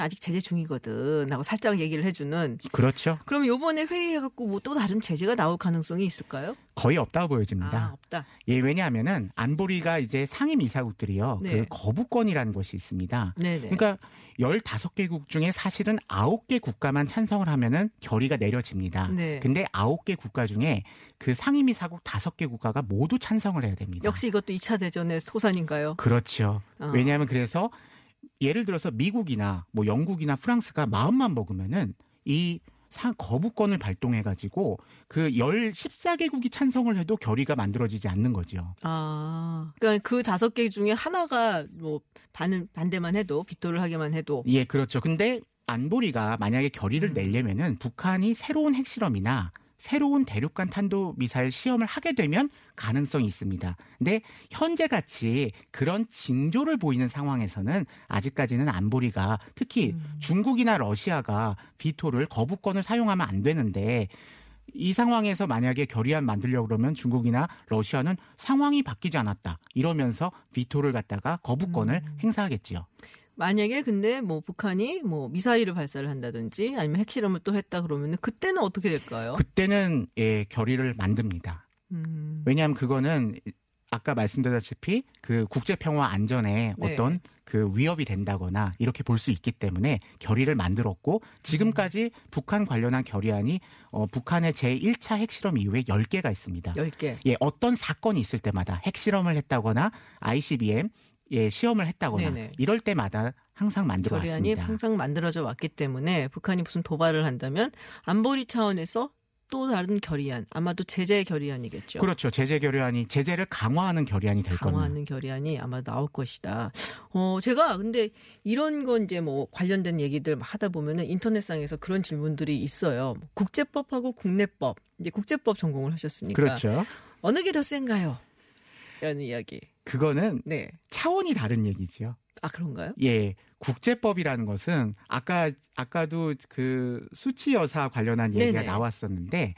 아직 제재 중이거든 하고 살짝 얘기를 해주는. 그렇죠. 그럼 요번에 회의해갖고 뭐 또 다른 제재가 나올 가능성이 있을까요? 거의 없다고 보여집니다. 아, 없다. 예, 왜냐하면은 안보리가 이제 상임이사국들이요. 네. 그 거부권이라는 것이 있습니다. 네네. 그러니까 15개국 중에 사실은 9개 국가만 찬성을 하면은 결의가 내려집니다. 네. 근데 9개 국가 중에 그 상임이사국 5개 국가가 모두 찬성을 해야 됩니다. 역시 이것도 2차 대전의 소산인가요? 그렇죠. 왜냐하면 그래서 예를 들어서 미국이나 뭐 영국이나 프랑스가 마음만 먹으면은 이 거부권을 발동해가지고 그 14개국이 찬성을 해도 결의가 만들어지지 않는 거죠. 아, 그러니까 그 5개 중에 하나가 뭐 반대만 해도 비토를 하게만 해도. 예, 그렇죠. 근데 안보리가 만약에 결의를 내려면은 북한이 새로운 핵실험이나 새로운 대륙간 탄도미사일 시험을 하게 되면 가능성이 있습니다. 근데 현재같이 그런 징조를 보이는 상황에서는 아직까지는 안보리가 특히 중국이나 러시아가 비토를 거부권을 사용하면 안 되는데 이 상황에서 만약에 결의안 만들려고 그러면 중국이나 러시아는 상황이 바뀌지 않았다. 이러면서 비토를 갖다가 거부권을 행사하겠지요. 만약에 근데 뭐 북한이 뭐 미사일을 발사를 한다든지 아니면 핵실험을 또 했다 그러면은 그때는 어떻게 될까요? 그때는 예, 결의를 만듭니다. 왜냐하면 그거는 아까 말씀드렸다시피 그 국제평화 안전에 네. 어떤 그 위협이 된다거나 이렇게 볼 수 있기 때문에 결의를 만들었고 지금까지 북한 관련한 결의안이 북한의 제1차 핵실험 이후에 10개가 있습니다. 10개. 예, 어떤 사건이 있을 때마다 핵실험을 했다거나 ICBM 예, 시험을 했다거나 네네. 이럴 때마다 항상 만들어 왔습니다. 결의안이 항상 만들어져 왔기 때문에 북한이 무슨 도발을 한다면 안보리 차원에서 또 다른 결의안, 아마도 제재 결의안이겠죠. 그렇죠. 제재 결의안이 제재를 강화하는 결의안이 될 겁니다. 강화하는 결의안이 아마 나올 것이다. 제가 근데 이런 건 이제 뭐 관련된 얘기들 하다 보면은 인터넷상에서 그런 질문들이 있어요. 국제법하고 국내법, 이제 국제법 전공을 하셨으니까 그렇죠. 어느 게 더 센가요? 라는 이야기. 그거는 네. 차원이 다른 얘기지요. 아, 그런가요? 예. 국제법이라는 것은 아까도 그 수치 여사 관련한 얘기가 네네. 나왔었는데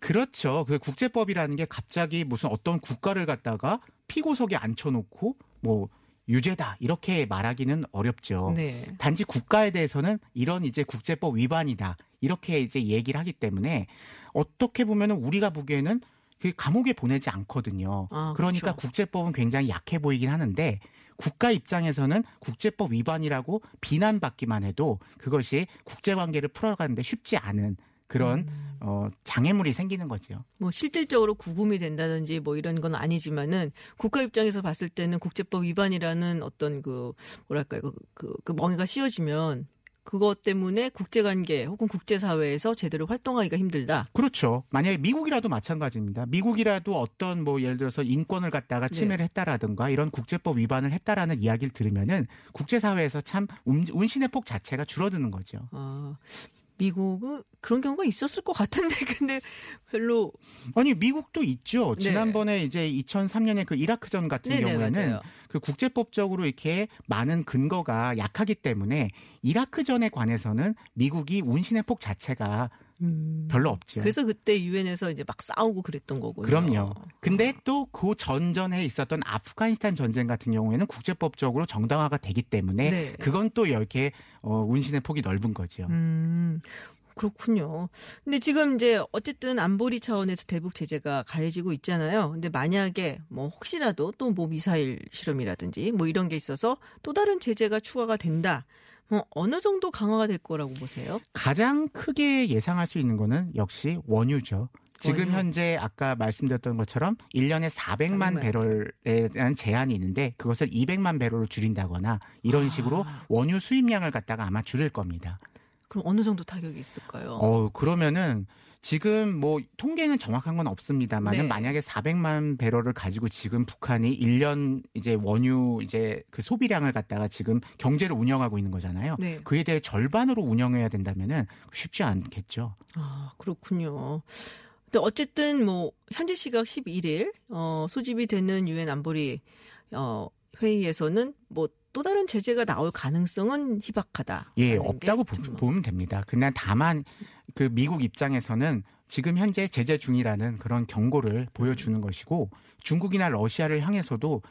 그렇죠. 그 국제법이라는 게 갑자기 무슨 어떤 국가를 갖다가 피고석에 앉혀놓고 뭐 유죄다 이렇게 말하기는 어렵죠. 네. 단지 국가에 대해서는 이런 이제 국제법 위반이다 이렇게 이제 얘기를 하기 때문에 어떻게 보면은 우리가 보기에는 그 감옥에 보내지 않거든요. 아, 그러니까 그렇죠. 국제법은 굉장히 약해 보이긴 하는데 국가 입장에서는 국제법 위반이라고 비난받기만 해도 그것이 국제관계를 풀어가는데 쉽지 않은 그런 장애물이 생기는 거죠. 뭐 실질적으로 구금이 된다든지 뭐 이런 건 아니지만은 국가 입장에서 봤을 때는 국제법 위반이라는 어떤 그 뭐랄까요 그 멍에가 씌워지면 그것 때문에 국제관계 혹은 국제사회에서 제대로 활동하기가 힘들다. 그렇죠. 만약에 미국이라도 마찬가지입니다. 미국이라도 어떤 뭐 예를 들어서 인권을 갖다가 침해를 했다라든가 이런 국제법 위반을 했다라는 이야기를 들으면은 국제사회에서 참 운신의 폭 자체가 줄어드는 거죠. 아. 미국은 그런 경우가 있었을 것 같은데 근데 별로 아니 미국도 있죠. 네. 지난번에 이제 2003년에 그 이라크전 같은 네네, 경우에는 맞아요. 그 국제법적으로 이렇게 많은 근거가 약하기 때문에 이라크전에 관해서는 미국이 운신의 폭 자체가 별로 없죠. 그래서 그때 유엔에서 이제 막 싸우고 그랬던 거고요. 그럼요. 근데 또 그 전전에 있었던 아프가니스탄 전쟁 같은 경우에는 국제법적으로 정당화가 되기 때문에 네. 그건 또 이렇게 운신의 폭이 넓은 거죠. 그렇군요. 근데 지금 이제 어쨌든 안보리 차원에서 대북 제재가 가해지고 있잖아요. 근데 만약에 뭐 혹시라도 또 뭐 미사일 실험이라든지 뭐 이런 게 있어서 또 다른 제재가 추가가 된다. 어느 정도 강화가 될 거라고 보세요? 가장 크게 예상할 수 있는 거는 역시 원유죠. 지금 현재 아까 말씀드렸던 것처럼 1년에 400만 배럴에 대한 제한이 있는데 그것을 200만 배럴로 줄인다거나 이런 식으로 원유 수입량을 갖다가 아마 줄일 겁니다. 그럼 어느 정도 타격이 있을까요? 그러면은 지금 뭐 통계는 정확한 건 없습니다만은 네. 만약에 400만 배럴을 가지고 지금 북한이 1년 이제 원유 이제 그 소비량을 갖다가 지금 경제를 운영하고 있는 거잖아요. 네. 그에 대해 절반으로 운영해야 된다면은 쉽지 않겠죠. 아, 그렇군요. 근데 어쨌든 뭐 현지 시각 11일 소집이 되는 유엔 안보리 회의에서는 뭐 또 다른 제재가 나올 가능성은 희박하다. 예, 없다고 보면 됩니다. 그냥 다만 그 미국 입장에서는 지금 현재 제재 중이라는 그런 경고를 보여주는 것이고 중국이나 러시아를 향해서도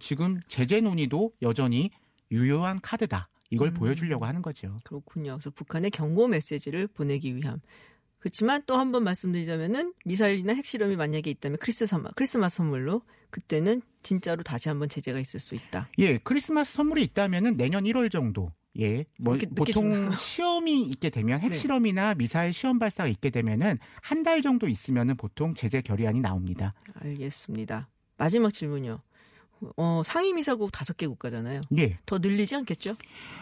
지금 제재 논의도 여전히 유효한 카드다. 이걸 보여주려고 하는 거죠. 그렇군요. 그래서 북한의 경고 메시지를 보내기 위함. 그렇지만 또 한 번 말씀드리자면은 미사일이나 핵실험이 만약에 있다면 크리스마스 선물로 그때는 진짜로 다시 한번 제재가 있을 수 있다. 예, 크리스마스 선물이 있다면은 내년 1월 정도. 예, 뭐 보통 시험이 있게 되면 핵실험이나 미사일 시험 발사가 있게 되면은 한 달 정도 있으면은 보통 제재 결의안이 나옵니다. 알겠습니다. 마지막 질문이요. 상임이사국 5개 국가잖아요. 예. 더 늘리지 않겠죠?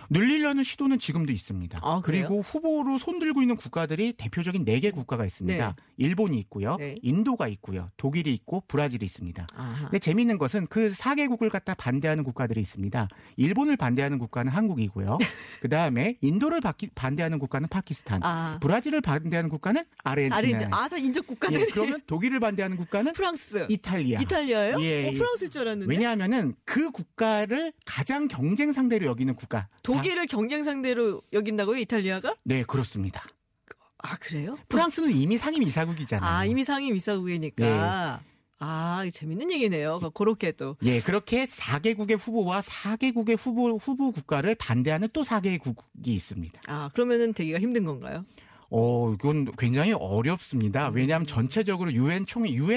늘리려는 시도는 지금도 있습니다. 아, 그리고 후보로 손들고 있는 국가들이 대표적인 4개 국가가 있습니다. 네. 일본이 있고요. 네. 인도가 있고요. 독일이 있고 브라질이 있습니다. 아하. 근데 재미있는 것은 그 4개국을 갖다 반대하는 국가들이 있습니다. 일본을 반대하는 국가는 한국이고요. 그다음에 인도를 반대하는 국가는 파키스탄. 아. 브라질을 반대하는 국가는 아르헨티나. 다 인접 국가들. 예, 그러면 독일을 반대하는 국가는 프랑스. 이탈리아예요? 예. 프랑스일 줄 알았는데. 왜냐하면은 그 국가를 가장 경쟁 상대로 여기는 국가. 독일을 경쟁 상대로 여긴다고요? 이탈리아가? 네, 그렇습니다. 아, 그래요? 프랑스는 이미 상임이사국이잖아요. 아, 이미 상임이사국이니까. 네. 아, 재밌는 얘기네요. 그렇게 또. 예, 그렇게 4개국의 후보와 4개국의 후보 국가를 반대하는 또 4개국이 있습니다. 아, 그러면은 되기가 힘든 건가요? 이건 굉장히 어렵습니다. 왜냐하면 전체적으로 유엔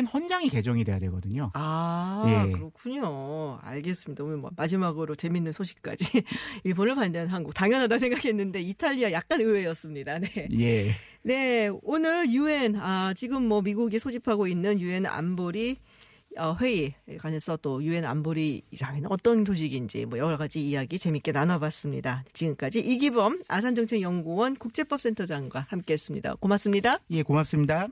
헌장이 개정이 돼야 되거든요. 아, 예. 그렇군요. 알겠습니다. 오늘 마지막으로 재밌는 소식까지. 일본을 반대한 한국. 당연하다 생각했는데 이탈리아 약간 의외였습니다. 네. 예. 네, 오늘 유엔, 지금 뭐 미국이 소집하고 있는 유엔 안보리 회의에 관해서 또 유엔 안보리 이상에는 어떤 조직인지 뭐 여러 가지 이야기 재미있게 나눠봤습니다. 지금까지 이기범 아산정책연구원 국제법센터장과 함께했습니다. 고맙습니다. 예, 고맙습니다.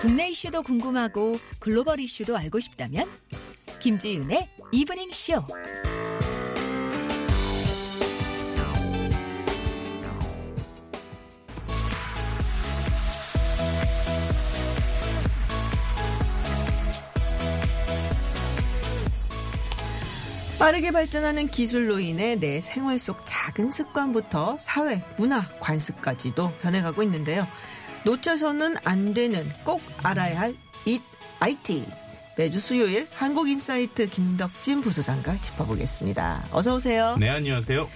국내 이슈도 궁금하고 글로벌 이슈도 알고 싶다면 김지윤의 이브닝 쇼. 빠르게 발전하는 기술로 인해 내 생활 속 작은 습관부터 사회, 문화, 관습까지도 변해가고 있는데요. 놓쳐서는 안 되는 꼭 알아야 할 IT. 매주 수요일 한국인사이트 김덕진 부소장과 짚어보겠습니다. 어서 오세요. 네, 안녕하세요.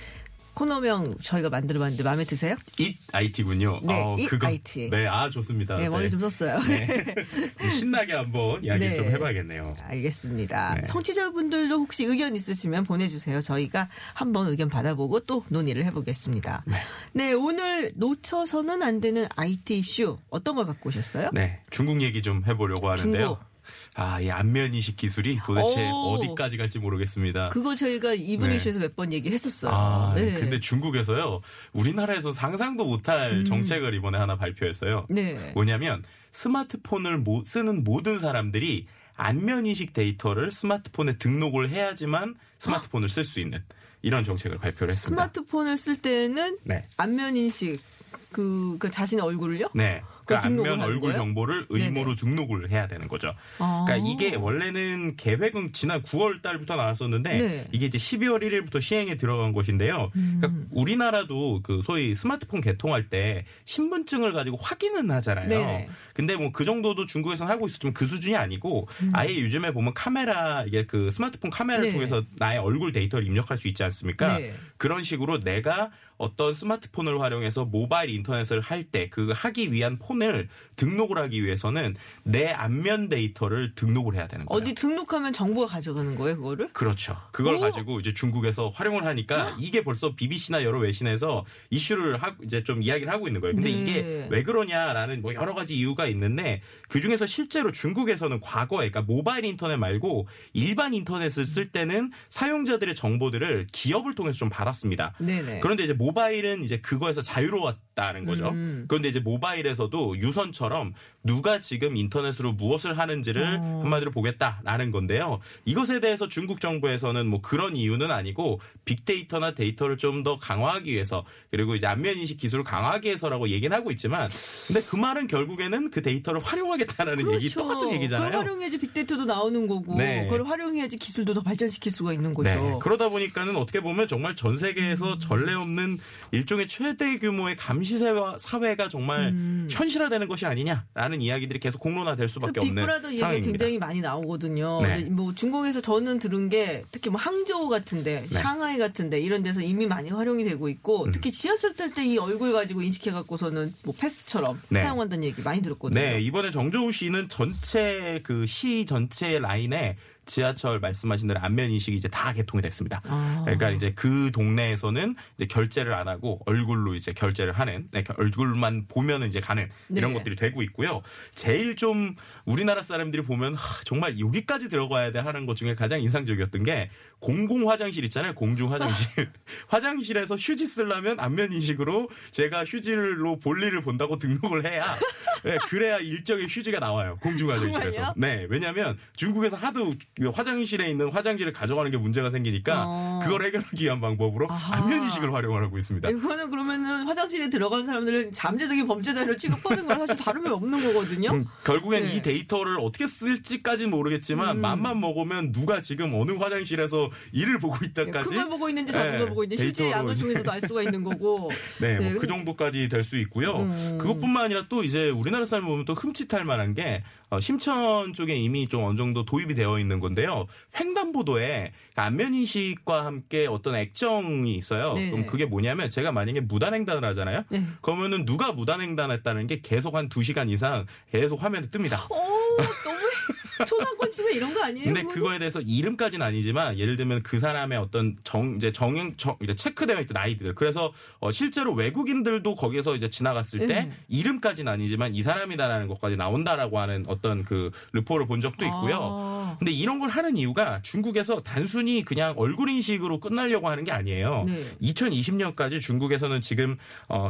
코너명 저희가 만들어봤는데 마음에 드세요? It IT군요. 네, It IT. 네, 아 좋습니다. 네, 머리 좀 썼어요. 네. 신나게 한번 이야기를 좀 해봐야겠네요. 알겠습니다. 네. 청취자분들도 혹시 의견 있으시면 보내주세요. 저희가 한번 의견 받아보고 또 논의를 해보겠습니다. 네. 네, 오늘 놓쳐서는 안 되는 IT 이슈 어떤 걸 갖고 오셨어요? 네, 중국 얘기 좀 해보려고 하는데요. 중국. 아, 이 안면인식 기술이 도대체 어디까지 갈지 모르겠습니다. 그거 저희가 이분 이슈에서 몇 번 얘기했었어요. 아, 네. 근데 중국에서요. 우리나라에서 상상도 못할 정책을 이번에 하나 발표했어요. 네. 뭐냐면 스마트폰을 쓰는 모든 사람들이 안면인식 데이터를 스마트폰에 등록을 해야지만 스마트폰을 쓸 수 있는 이런 정책을 발표를 했습니다. 스마트폰을 쓸 때는 네. 안면인식 그 자신의 얼굴을요? 네. 그러니까 안면 얼굴 거예요? 정보를 의무로 네네. 등록을 해야 되는 거죠. 아~ 그러니까 이게 원래는 계획은 지난 9월 달부터 나왔었는데 네. 이게 이제 12월 1일부터 시행에 들어간 것인데요. 그러니까 우리나라도 그 소위 스마트폰 개통할 때 신분증을 가지고 확인은 하잖아요. 네네. 근데 뭐 그 정도도 중국에서는 하고 있었지만 그 수준이 아니고 아예 요즘에 보면 카메라 이게 그 스마트폰 카메라를 네네. 통해서 나의 얼굴 데이터를 입력할 수 있지 않습니까? 네네. 그런 식으로 내가 어떤 스마트폰을 활용해서 모바일 인터넷을 할 때 그 하기 위한 폰을 등록을 하기 위해서는 내 안면 데이터를 등록을 해야 되는 거예요. 어디 등록하면 정부가 가져가는 거예요, 그거를? 그렇죠. 그걸 가지고 이제 중국에서 활용을 하니까 이게 벌써 BBC나 여러 외신에서 이슈를 하고 이제 좀 이야기를 하고 있는 거예요. 근데 네. 이게 왜 그러냐라는 뭐 여러 가지 이유가 있는데 그 중에서 실제로 중국에서는 과거에 그러니까 모바일 인터넷 말고 일반 인터넷을 쓸 때는 사용자들의 정보들을 기업을 통해서 좀 받았습니다. 네네. 그런데 이제 모바일은 이제 그거에서 자유로웠다는 거죠. 그런데 이제 모바일에서도 유선처럼 누가 지금 인터넷으로 무엇을 하는지를 한마디로 보겠다라는 건데요. 이것에 대해서 중국 정부에서는 뭐 그런 이유는 아니고 빅데이터나 데이터를 좀 더 강화하기 위해서 그리고 이제 안면인식 기술을 강화하기 위해서라고 얘기는 하고 있지만 근데 그 말은 결국에는 그 데이터를 활용하겠다라는 그렇죠. 얘기 똑같은 얘기잖아요. 그걸 활용해야지 빅데이터도 나오는 거고 네. 그걸 활용해야지 기술도 더 발전시킬 수가 있는 거죠. 네. 그러다 보니까는 어떻게 보면 정말 전 세계에서 전례 없는 일종의 최대 규모의 감시사회가 정말 현실화되는 것이 아니냐라는 이야기들이 계속 공론화될 수밖에 없는 상황입니다. 빅브라더 얘기 굉장히 많이 나오거든요. 네. 뭐 중국에서 저는 들은 게 특히 뭐 항저우 같은데, 네. 샹하이 같은데 이런 데서 이미 많이 활용이 되고 있고 특히 지하철 탈 때 이 얼굴 가지고 인식해갖고서는 뭐 패스처럼 네. 사용한다는 얘기 많이 들었거든요. 네, 이번에 정저우시는 전체 시 전체 라인에 지하철 말씀하신 대로 안면 인식이 이제 다 개통이 됐습니다. 아. 그러니까 이제 그 동네에서는 이제 결제를 안 하고 얼굴로 이제 결제를 하는, 그러니까 얼굴만 보면 이제 가는 이런 네. 것들이 되고 있고요. 제일 좀 우리나라 사람들이 보면 정말 여기까지 들어가야 돼 하는 것 중에 가장 인상적이었던 게 공공 화장실 있잖아요. 공중 화장실. 화장실에서 휴지 쓰려면 안면 인식으로 제가 휴지로 볼일을 본다고 등록을 해야 네, 그래야 일정의 휴지가 나와요. 공중 화장실에서. 네, 왜냐하면 중국에서 하도 화장실에 있는 화장지를 가져가는 게 문제가 생기니까 그걸 해결하기 위한 방법으로 안면인식을 활용하고 있습니다. 이거는 그러면은 화장실에 들어간 사람들은 잠재적인 범죄자로 취급하는 건 사실 다름이 없는 거거든요. 결국엔 네. 이 데이터를 어떻게 쓸지까지는 모르겠지만 맘만 먹으면 누가 지금 어느 화장실에서 일을 보고 있다까지 그걸 보고 있는지 자기가 네. 보고 있는지 휴지의 양을 통해서도 알 수가 있는 거고 네, 네. 뭐 그 정도까지 될 수 있고요. 그것뿐만 아니라 또 이제 우리나라 사람 보면 또 흠칫할 만한 게 심천 쪽에 이미 좀 어느 정도 도입이 되어 있는 건데요. 횡단보도에 안면인식과 함께 어떤 액정이 있어요. 네네. 그럼 그게 뭐냐면 제가 만약에 무단횡단을 하잖아요. 네. 그러면은 누가 무단횡단했다는 게 계속 한 2시간 이상 계속 화면에 뜹니다. 너무 초상권 침해 이런 거 아니에요? 근데 그거에 대해서 이름까지는 아니지만 예를 들면 그 사람의 어떤 이제 체크되어 있던 아이디들. 그래서 실제로 외국인들도 거기에서 이제 지나갔을 때 이름까지는 아니지만 이 사람이다라는 것까지 나온다라고 하는 어떤 그 르포를 본 적도 있고요. 근데 이런 걸 하는 이유가 중국에서 단순히 그냥 얼굴 인식으로 끝나려고 하는 게 아니에요. 네. 2020년까지 중국에서는 지금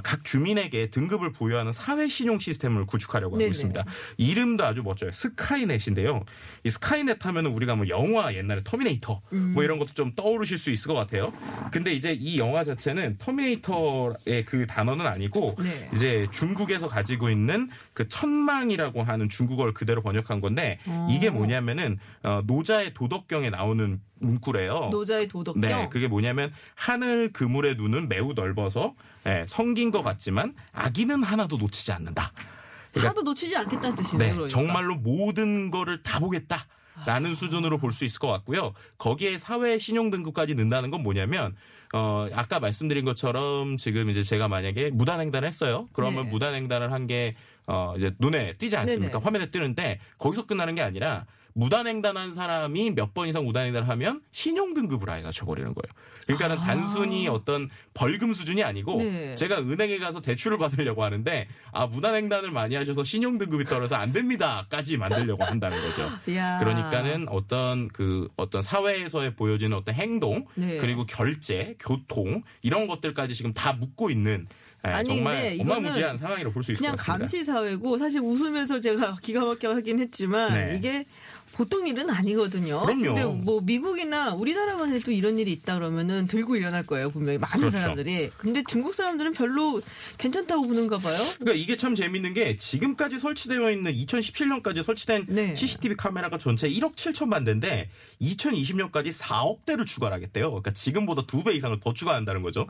각 주민에게 등급을 부여하는 사회 신용 시스템을 구축하려고 하고 네네. 있습니다. 이름도 아주 멋져요. 스카이넷인데요. 이 스카이넷 하면은 우리가 뭐 영화 옛날에 터미네이터 뭐 이런 것도 좀 떠오르실 수 있을 것 같아요. 근데 이제 이 영화 자체는 터미네이터의 그 단어는 아니고 네. 이제 중국에서 가지고 있는 그 천망이라고 하는 중국어를 그대로 번역한 건데 이게 뭐냐면은 노자의 도덕경에 나오는 문구래요. 노자의 도덕경. 네, 그게 뭐냐면 하늘 그물의 눈은 매우 넓어서 네, 성긴 것 같지만 아기는 하나도 놓치지 않는다. 그러니까, 하나도 놓치지 않겠다는 뜻이네요. 네, 그러니까. 정말로 모든 거를 다 보겠다. 라는 수준으로 볼 수 있을 것 같고요. 거기에 사회 신용등급까지 넣는다는 건 뭐냐면 아까 말씀드린 것처럼 지금 이제 제가 만약에 무단횡단을 했어요. 그러면 네. 무단횡단을 한 게 이제 눈에 띄지 않습니까? 네네. 화면에 뜨는데 거기서 끝나는 게 아니라 무단횡단한 사람이 몇 번 이상 무단횡단을 하면 신용등급을 아예 낮춰버리는 거예요. 그러니까 단순히 어떤 벌금 수준이 아니고 네. 제가 은행에 가서 대출을 받으려고 하는데 무단횡단을 많이 하셔서 신용등급이 떨어져서 안 됩니다까지 만들려고 한다는 거죠. 그러니까는 어떤 사회에서 보여지는 어떤 행동 네. 그리고 결제, 교통 이런 것들까지 지금 다 묶고 있는 네, 아니, 정말 어마무지한 상황이라고 볼 수 있을 것 같습니다. 그냥 감시사회고 사실 웃으면서 제가 기가 막혀 하긴 했지만 네. 이게 보통 일은 아니거든요. 그럼요. 근데 뭐 미국이나 우리나라만 해도 이런 일이 있다 그러면은 들고 일어날 거예요. 분명히 많은 그렇죠. 사람들이. 근데 중국 사람들은 별로 괜찮다고 보는가 봐요. 그러니까 이게 참 재밌는 게 지금까지 설치되어 있는 2017년까지 설치된 네. CCTV 카메라가 전체 1억 7천만 대인데 2020년까지 4억 대를 추가하겠대요. 그러니까 지금보다 2배 이상을 더 추가한다는 거죠.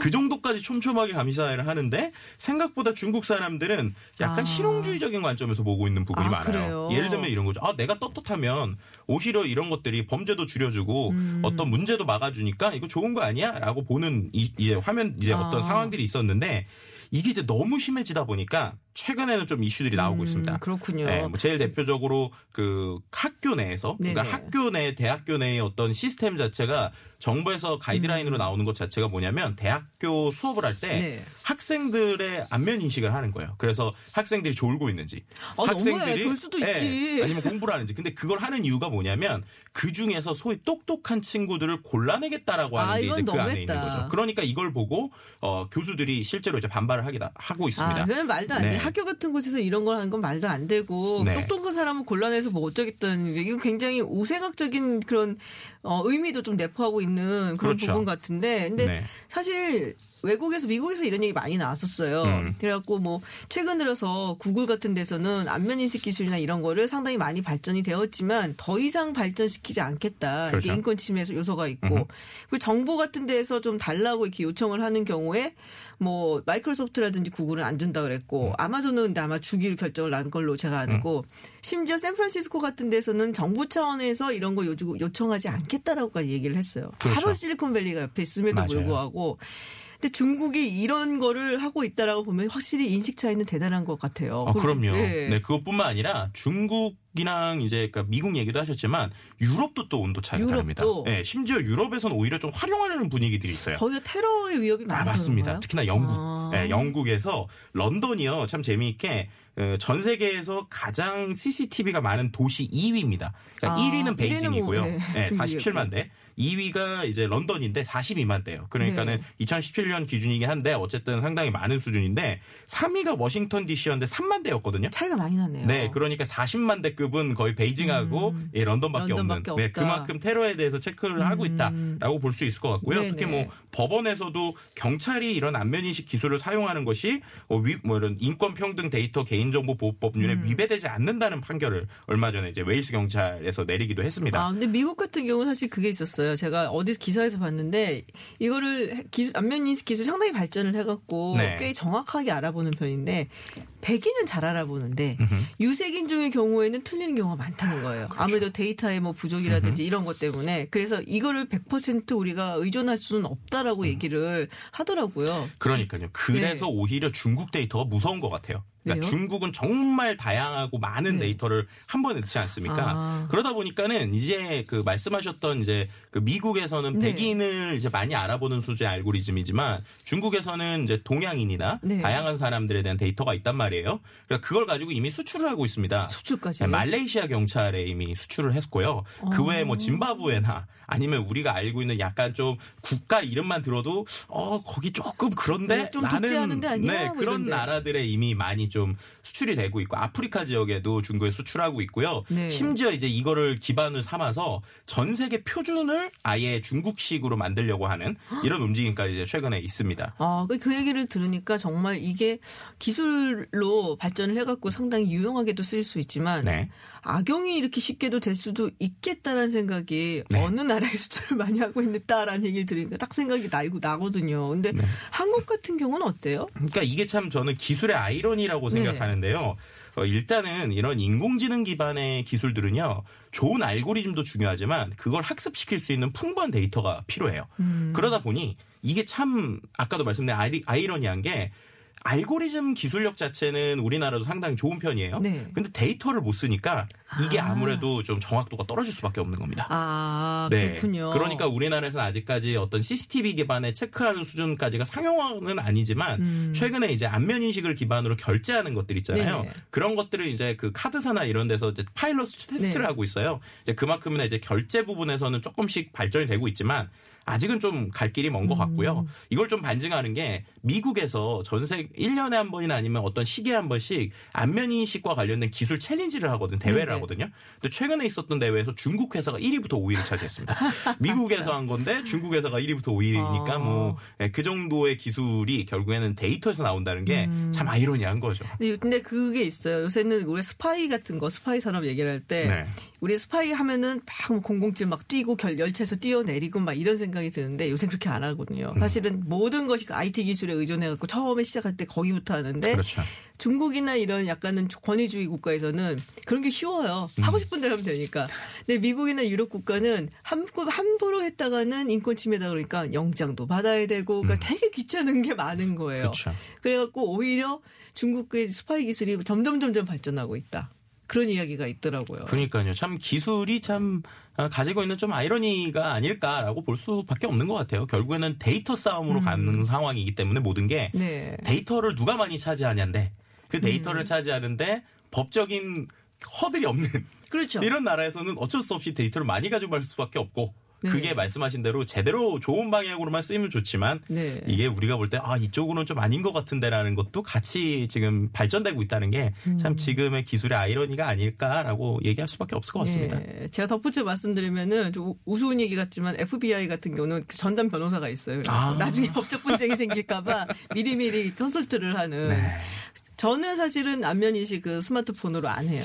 그 정도까지 촘촘하게 감시사회를 하는데 생각보다 중국 사람들은 약간 실용주의적인 관점에서 보고 있는 부분이 많아요. 그래요? 예를 들면 이런 거죠. 내가 떳떳하면 오히려 이런 것들이 범죄도 줄여주고 어떤 문제도 막아주니까 이거 좋은 거 아니야? 라고 보는 이 화면 이제 어떤 상황들이 있었는데 이게 이제 너무 심해지다 보니까 최근에는 좀 이슈들이 나오고 있습니다. 그렇군요. 네, 뭐 제일 대표적으로 그 학교 내에서 네네. 그러니까 학교 내 대학교 내의 어떤 시스템 자체가 정부에서 가이드라인으로 나오는 것 자체가 뭐냐면 대학교 수업을 할 때 네. 학생들의 안면 인식을 하는 거예요. 그래서 학생들이 졸고 있는지, 학생들이 졸 수도 있지. 네, 아니면 공부를 하는지. 근데 그걸 하는 이유가 뭐냐면 그 중에서 소위 똑똑한 친구들을 골라내겠다라고 하는 게 이제 그 안에 있는 거죠. 그러니까 이걸 보고 교수들이 실제로 이제 반발을 하고 있습니다. 그건 말도 안 돼. 네. 학교 같은 곳에서 이런 걸 하는 건 말도 안 되고 네. 똑똑한 사람을 골라내서 뭐 어쩌겠다는 이거 굉장히 오생학적인 그런 의미도 좀 내포하고 있는 그런 그렇죠. 부분 같은데 근데 네. 사실 외국에서 미국에서 이런 얘기 많이 나왔었어요. 그래갖고 뭐 최근 들어서 구글 같은 데서는 안면인식 기술이나 이런 거를 상당히 많이 발전이 되었지만 더 이상 발전시키지 않겠다. 그렇죠. 이게 인권 침해 요소가 있고 그리고 정보 같은 데서 좀 달라고 이렇게 요청을 하는 경우에 뭐 마이크로소프트라든지 구글은 안 준다 그랬고 아마존은 근데 아마 주기로 결정을 난 걸로 제가 알고 심지어 샌프란시스코 같은 데서는 정부 차원에서 이런 거 요청하지 않겠다라고까지 얘기를 했어요. 그렇죠. 바로 실리콘밸리가 옆에 있음에도 맞아요. 불구하고 근데 중국이 이런 거를 하고 있다라고 보면 확실히 인식 차이는 대단한 것 같아요. 그럼요. 네. 네, 그것뿐만 아니라 중국이랑 이제 그러니까 미국 얘기도 하셨지만 유럽도 또 온도 차이가 다릅니다. 네, 심지어 유럽에서는 오히려 좀 활용하려는 분위기들이 있어요. 거기가 테러의 위협이 많아서 맞습니다. 그런가요? 특히나 영국. 네, 영국에서 런던이요. 참 재미있게. 전 세계에서 가장 CCTV가 많은 도시 2위입니다. 그러니까 1위는 베이징이고요. 네. 네, 47만 대. 2위가 이제 런던인데 42만 대요. 그러니까는 네. 2017년 기준이긴 한데 어쨌든 상당히 많은 수준인데 3위가 워싱턴 DC였는데 3만 대였거든요. 차이가 많이 나네요. 네, 그러니까 40만 대급은 거의 베이징하고 예, 런던밖에 없는. 네, 그만큼 테러에 대해서 체크를 하고 있다라고 볼 수 있을 것 같고요. 네네. 특히 뭐 법원에서도 경찰이 이런 안면인식 기술을 사용하는 것이 뭐 이런 인권평등 데이터 개인 인정보호법률에 위배되지 않는다는 판결을 얼마 전에 이제 웨일스 경찰에서 내리기도 했습니다. 근데 미국 같은 경우는 사실 그게 있었어요. 제가 어디서 기사에서 봤는데 이거를 안면인식 기술 상당히 발전을 해갖고 네. 꽤 정확하게 알아보는 편인데 백인은 잘 알아보는데 유색인종의 경우에는 틀리는 경우가 많다는 거예요. 그렇죠. 아무래도 데이터의 뭐 부족이라든지 이런 것 때문에 그래서 이거를 100% 우리가 의존할 수는 없다라고 얘기를 하더라고요. 그러니까요. 그래서 네. 오히려 중국 데이터가 무서운 것 같아요. 그러니까 중국은 정말 다양하고 많은 네. 데이터를 한 번에 넣지 않습니까? 그러다 보니까는 이제 그 말씀하셨던 이제 그 미국에서는 네. 백인을 이제 많이 알아보는 수준의 알고리즘이지만 중국에서는 이제 동양인이나 네. 다양한 사람들에 대한 데이터가 있단 말이에요. 그러니까 그걸 가지고 이미 수출을 하고 있습니다. 수출까지? 네, 말레이시아 경찰에 이미 수출을 했고요. 그 외에 뭐 짐바브웨나 아니면 우리가 알고 있는 약간 좀 국가 이름만 들어도 거기 조금 그런데 네, 좀 독재하는 데 아니야? 네, 뭐 그런 이런데. 나라들에 이미 많이 좀 수출이 되고 있고 아프리카 지역에도 중국에 수출하고 있고요. 네. 심지어 이제 이거를 기반을 삼아서 전 세계 표준을 아예 중국식으로 만들려고 하는 이런 움직임까지 이제 최근에 있습니다. 그 얘기를 들으니까 정말 이게 기술로 발전을 해갖고 상당히 유용하게도 쓸 수 있지만 네. 악용이 이렇게 쉽게도 될 수도 있겠다라는 생각이 네. 어느 나라에 수출을 많이 하고 있다라는 얘기를 들으니까 딱 생각이 나거든요. 근데 네. 한국 같은 경우는 어때요? 그러니까 이게 참 저는 기술의 아이러니라고 생각하는데요. 일단은 이런 인공지능 기반의 기술들은요. 좋은 알고리즘도 중요하지만 그걸 학습시킬 수 있는 풍부한 데이터가 필요해요. 그러다 보니 이게 참 아까도 말씀드린 아이러니한 게 알고리즘 기술력 자체는 우리나라도 상당히 좋은 편이에요. 네. 근데 데이터를 못 쓰니까 이게 아무래도 좀 정확도가 떨어질 수밖에 없는 겁니다. 아, 그렇군요. 네. 그러니까 우리나라에서는 아직까지 어떤 CCTV 기반의 체크하는 수준까지가 상용화는 아니지만 최근에 이제 안면 인식을 기반으로 결제하는 것들 있잖아요. 네네. 그런 것들을 이제 그 카드사나 이런 데서 이제 파일럿 테스트를 네. 하고 있어요. 이제 그만큼이나 이제 결제 부분에서는 조금씩 발전이 되고 있지만 아직은 좀 갈 길이 먼 것 같고요. 이걸 좀 반증하는 게 미국에서 전세 1년에 한 번이나 아니면 어떤 시기에 한 번씩 안면인식과 관련된 기술 챌린지를 하거든 대회를 네네. 하거든요. 근데 최근에 있었던 대회에서 중국 회사가 1위부터 5위를 차지했습니다. 미국에서 한 건데 중국 회사가 1위부터 5위니까 뭐 그 정도의 기술이 결국에는 데이터에서 나온다는 게 참 아이러니한 거죠. 근데 그게 있어요. 요새는 우리 스파이 같은 거 스파이 산업 얘기를 할 때 네. 우리 스파이 하면은 막 공공집 막 뛰고 열차에서 뛰어내리고 막 이런 생각이 드는데 요새 그렇게 안 하거든요. 사실은 모든 것이 IT 기술에 의존해갖고 처음에 시작할 때 거기부터 하는데 그렇죠. 중국이나 이런 약간은 권위주의 국가에서는 그런 게 쉬워요. 하고 싶은 대로 하면 되니까. 근데 미국이나 유럽 국가는 함부로 했다가는 인권 침해다 그러니까 영장도 받아야 되고 그러니까 되게 귀찮은 게 많은 거예요. 그렇죠. 그래갖고 오히려 중국의 스파이 기술이 점점 발전하고 있다. 그런 이야기가 있더라고요. 그러니까요. 참 기술이 참 가지고 있는 좀 아이러니가 아닐까라고 볼 수밖에 없는 것 같아요. 결국에는 데이터 싸움으로 가는 상황이기 때문에 모든 게 네. 데이터를 누가 많이 차지하냐인데 그 데이터를 차지하는데 법적인 허들이 없는 그렇죠. 이런 나라에서는 어쩔 수 없이 데이터를 많이 가지고 갈 수밖에 없고 네. 그게 말씀하신 대로 제대로 좋은 방향으로만 쓰이면 좋지만 네. 이게 우리가 볼 때 아, 이쪽으로는 좀 아닌 것 같은데라는 것도 같이 지금 발전되고 있다는 게 참 지금의 기술의 아이러니가 아닐까라고 얘기할 수밖에 없을 것 같습니다. 네. 제가 덧붙여 말씀드리면은 좀 우스운 얘기 같지만 FBI 같은 경우는 전담 변호사가 있어요. 아. 나중에 법적 분쟁이 생길까 봐 미리미리 컨설트를 하는. 네. 저는 사실은 안면인식 그 스마트폰으로 안 해요.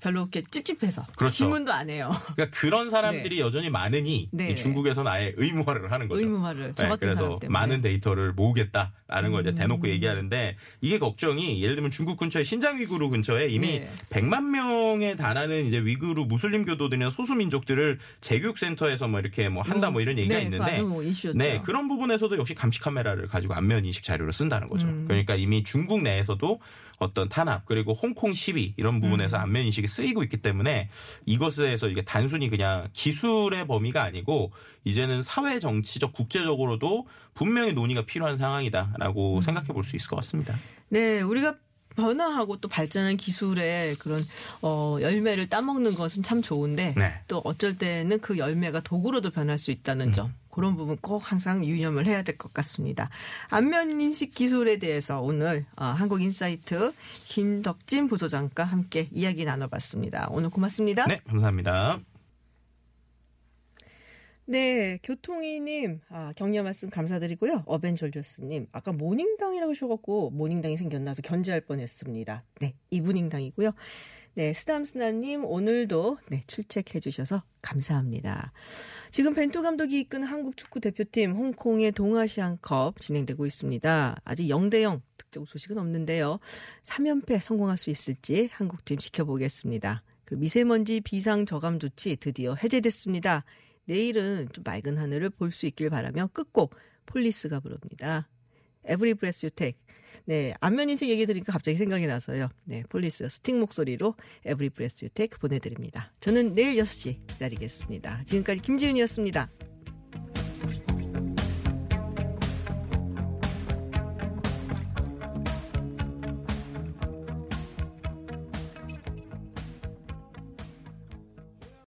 별로 이렇게 찝찝해서. 그렇죠. 질문도 안 해요. 그러니까 그런 사람들이 네. 여전히 많으니 네. 중국에서는 아예 의무화를 하는 거죠. 의무화를. 저 같은 네, 그래서 사람 때문에. 많은 데이터를 모으겠다라는 걸 이제 대놓고 얘기하는데 이게 걱정이 예를 들면 중국 근처에 신장 위구르 근처에 이미 네. 100만 명에 달하는 이제 위구르 무슬림 교도들이나 소수민족들을 재교육센터에서 뭐 이렇게 뭐 한다 뭐 이런 얘기가 네, 있는데 뭐 이슈였죠. 네, 그런 부분에서도 역시 감시 카메라를 가지고 안면인식 자료를 쓴다는 거죠. 그러니까 이미 중국 내에서도 어떤 탄압 그리고 홍콩 시위 이런 부분에서 안면인식이 쓰이고 있기 때문에 이것에 대해서 이게 단순히 그냥 기술의 범위가 아니고 이제는 사회 정치적 국제적으로도 분명히 논의가 필요한 상황이다라고 생각해 볼 수 있을 것 같습니다. 네, 우리가 변화하고 또 발전한 기술의 그런 열매를 따먹는 것은 참 좋은데 네. 또 어쩔 때는 그 열매가 도구로도 변할 수 있다는 점. 그런 부분 꼭 항상 유념을 해야 될 것 같습니다. 안면인식 기술에 대해서 오늘 한국인사이트 김덕진 부소장과 함께 이야기 나눠봤습니다. 오늘 고맙습니다. 네, 감사합니다. 네, 교통이님 격려 말씀 감사드리고요. 어벤졸리어스님 아까 모닝당이라고 하셔갖고 모닝당이 생겼나서 견제할 뻔했습니다. 네, 이브닝당이고요. 네, 스담스나님 오늘도 네, 출첵해 주셔서 감사합니다. 지금 벤투 감독이 이끈 한국 축구 대표팀 홍콩의 동아시안컵 진행되고 있습니다. 아직 0대0 득점 소식은 없는데요. 3연패 성공할 수 있을지 한국팀 지켜보겠습니다. 그리고 미세먼지 비상 저감 조치 드디어 해제됐습니다. 내일은 좀 맑은 하늘을 볼 수 있길 바라며 끝곡 폴리스가 부릅니다. Every breath you take. 네, 안면인식 얘기 들으니까 갑자기 생각이 나서요. 네, 폴리스 스틱 목소리로 Every breath you take 보내드립니다. 저는 내일 6시 기다리겠습니다. 지금까지 김지윤이었습니다.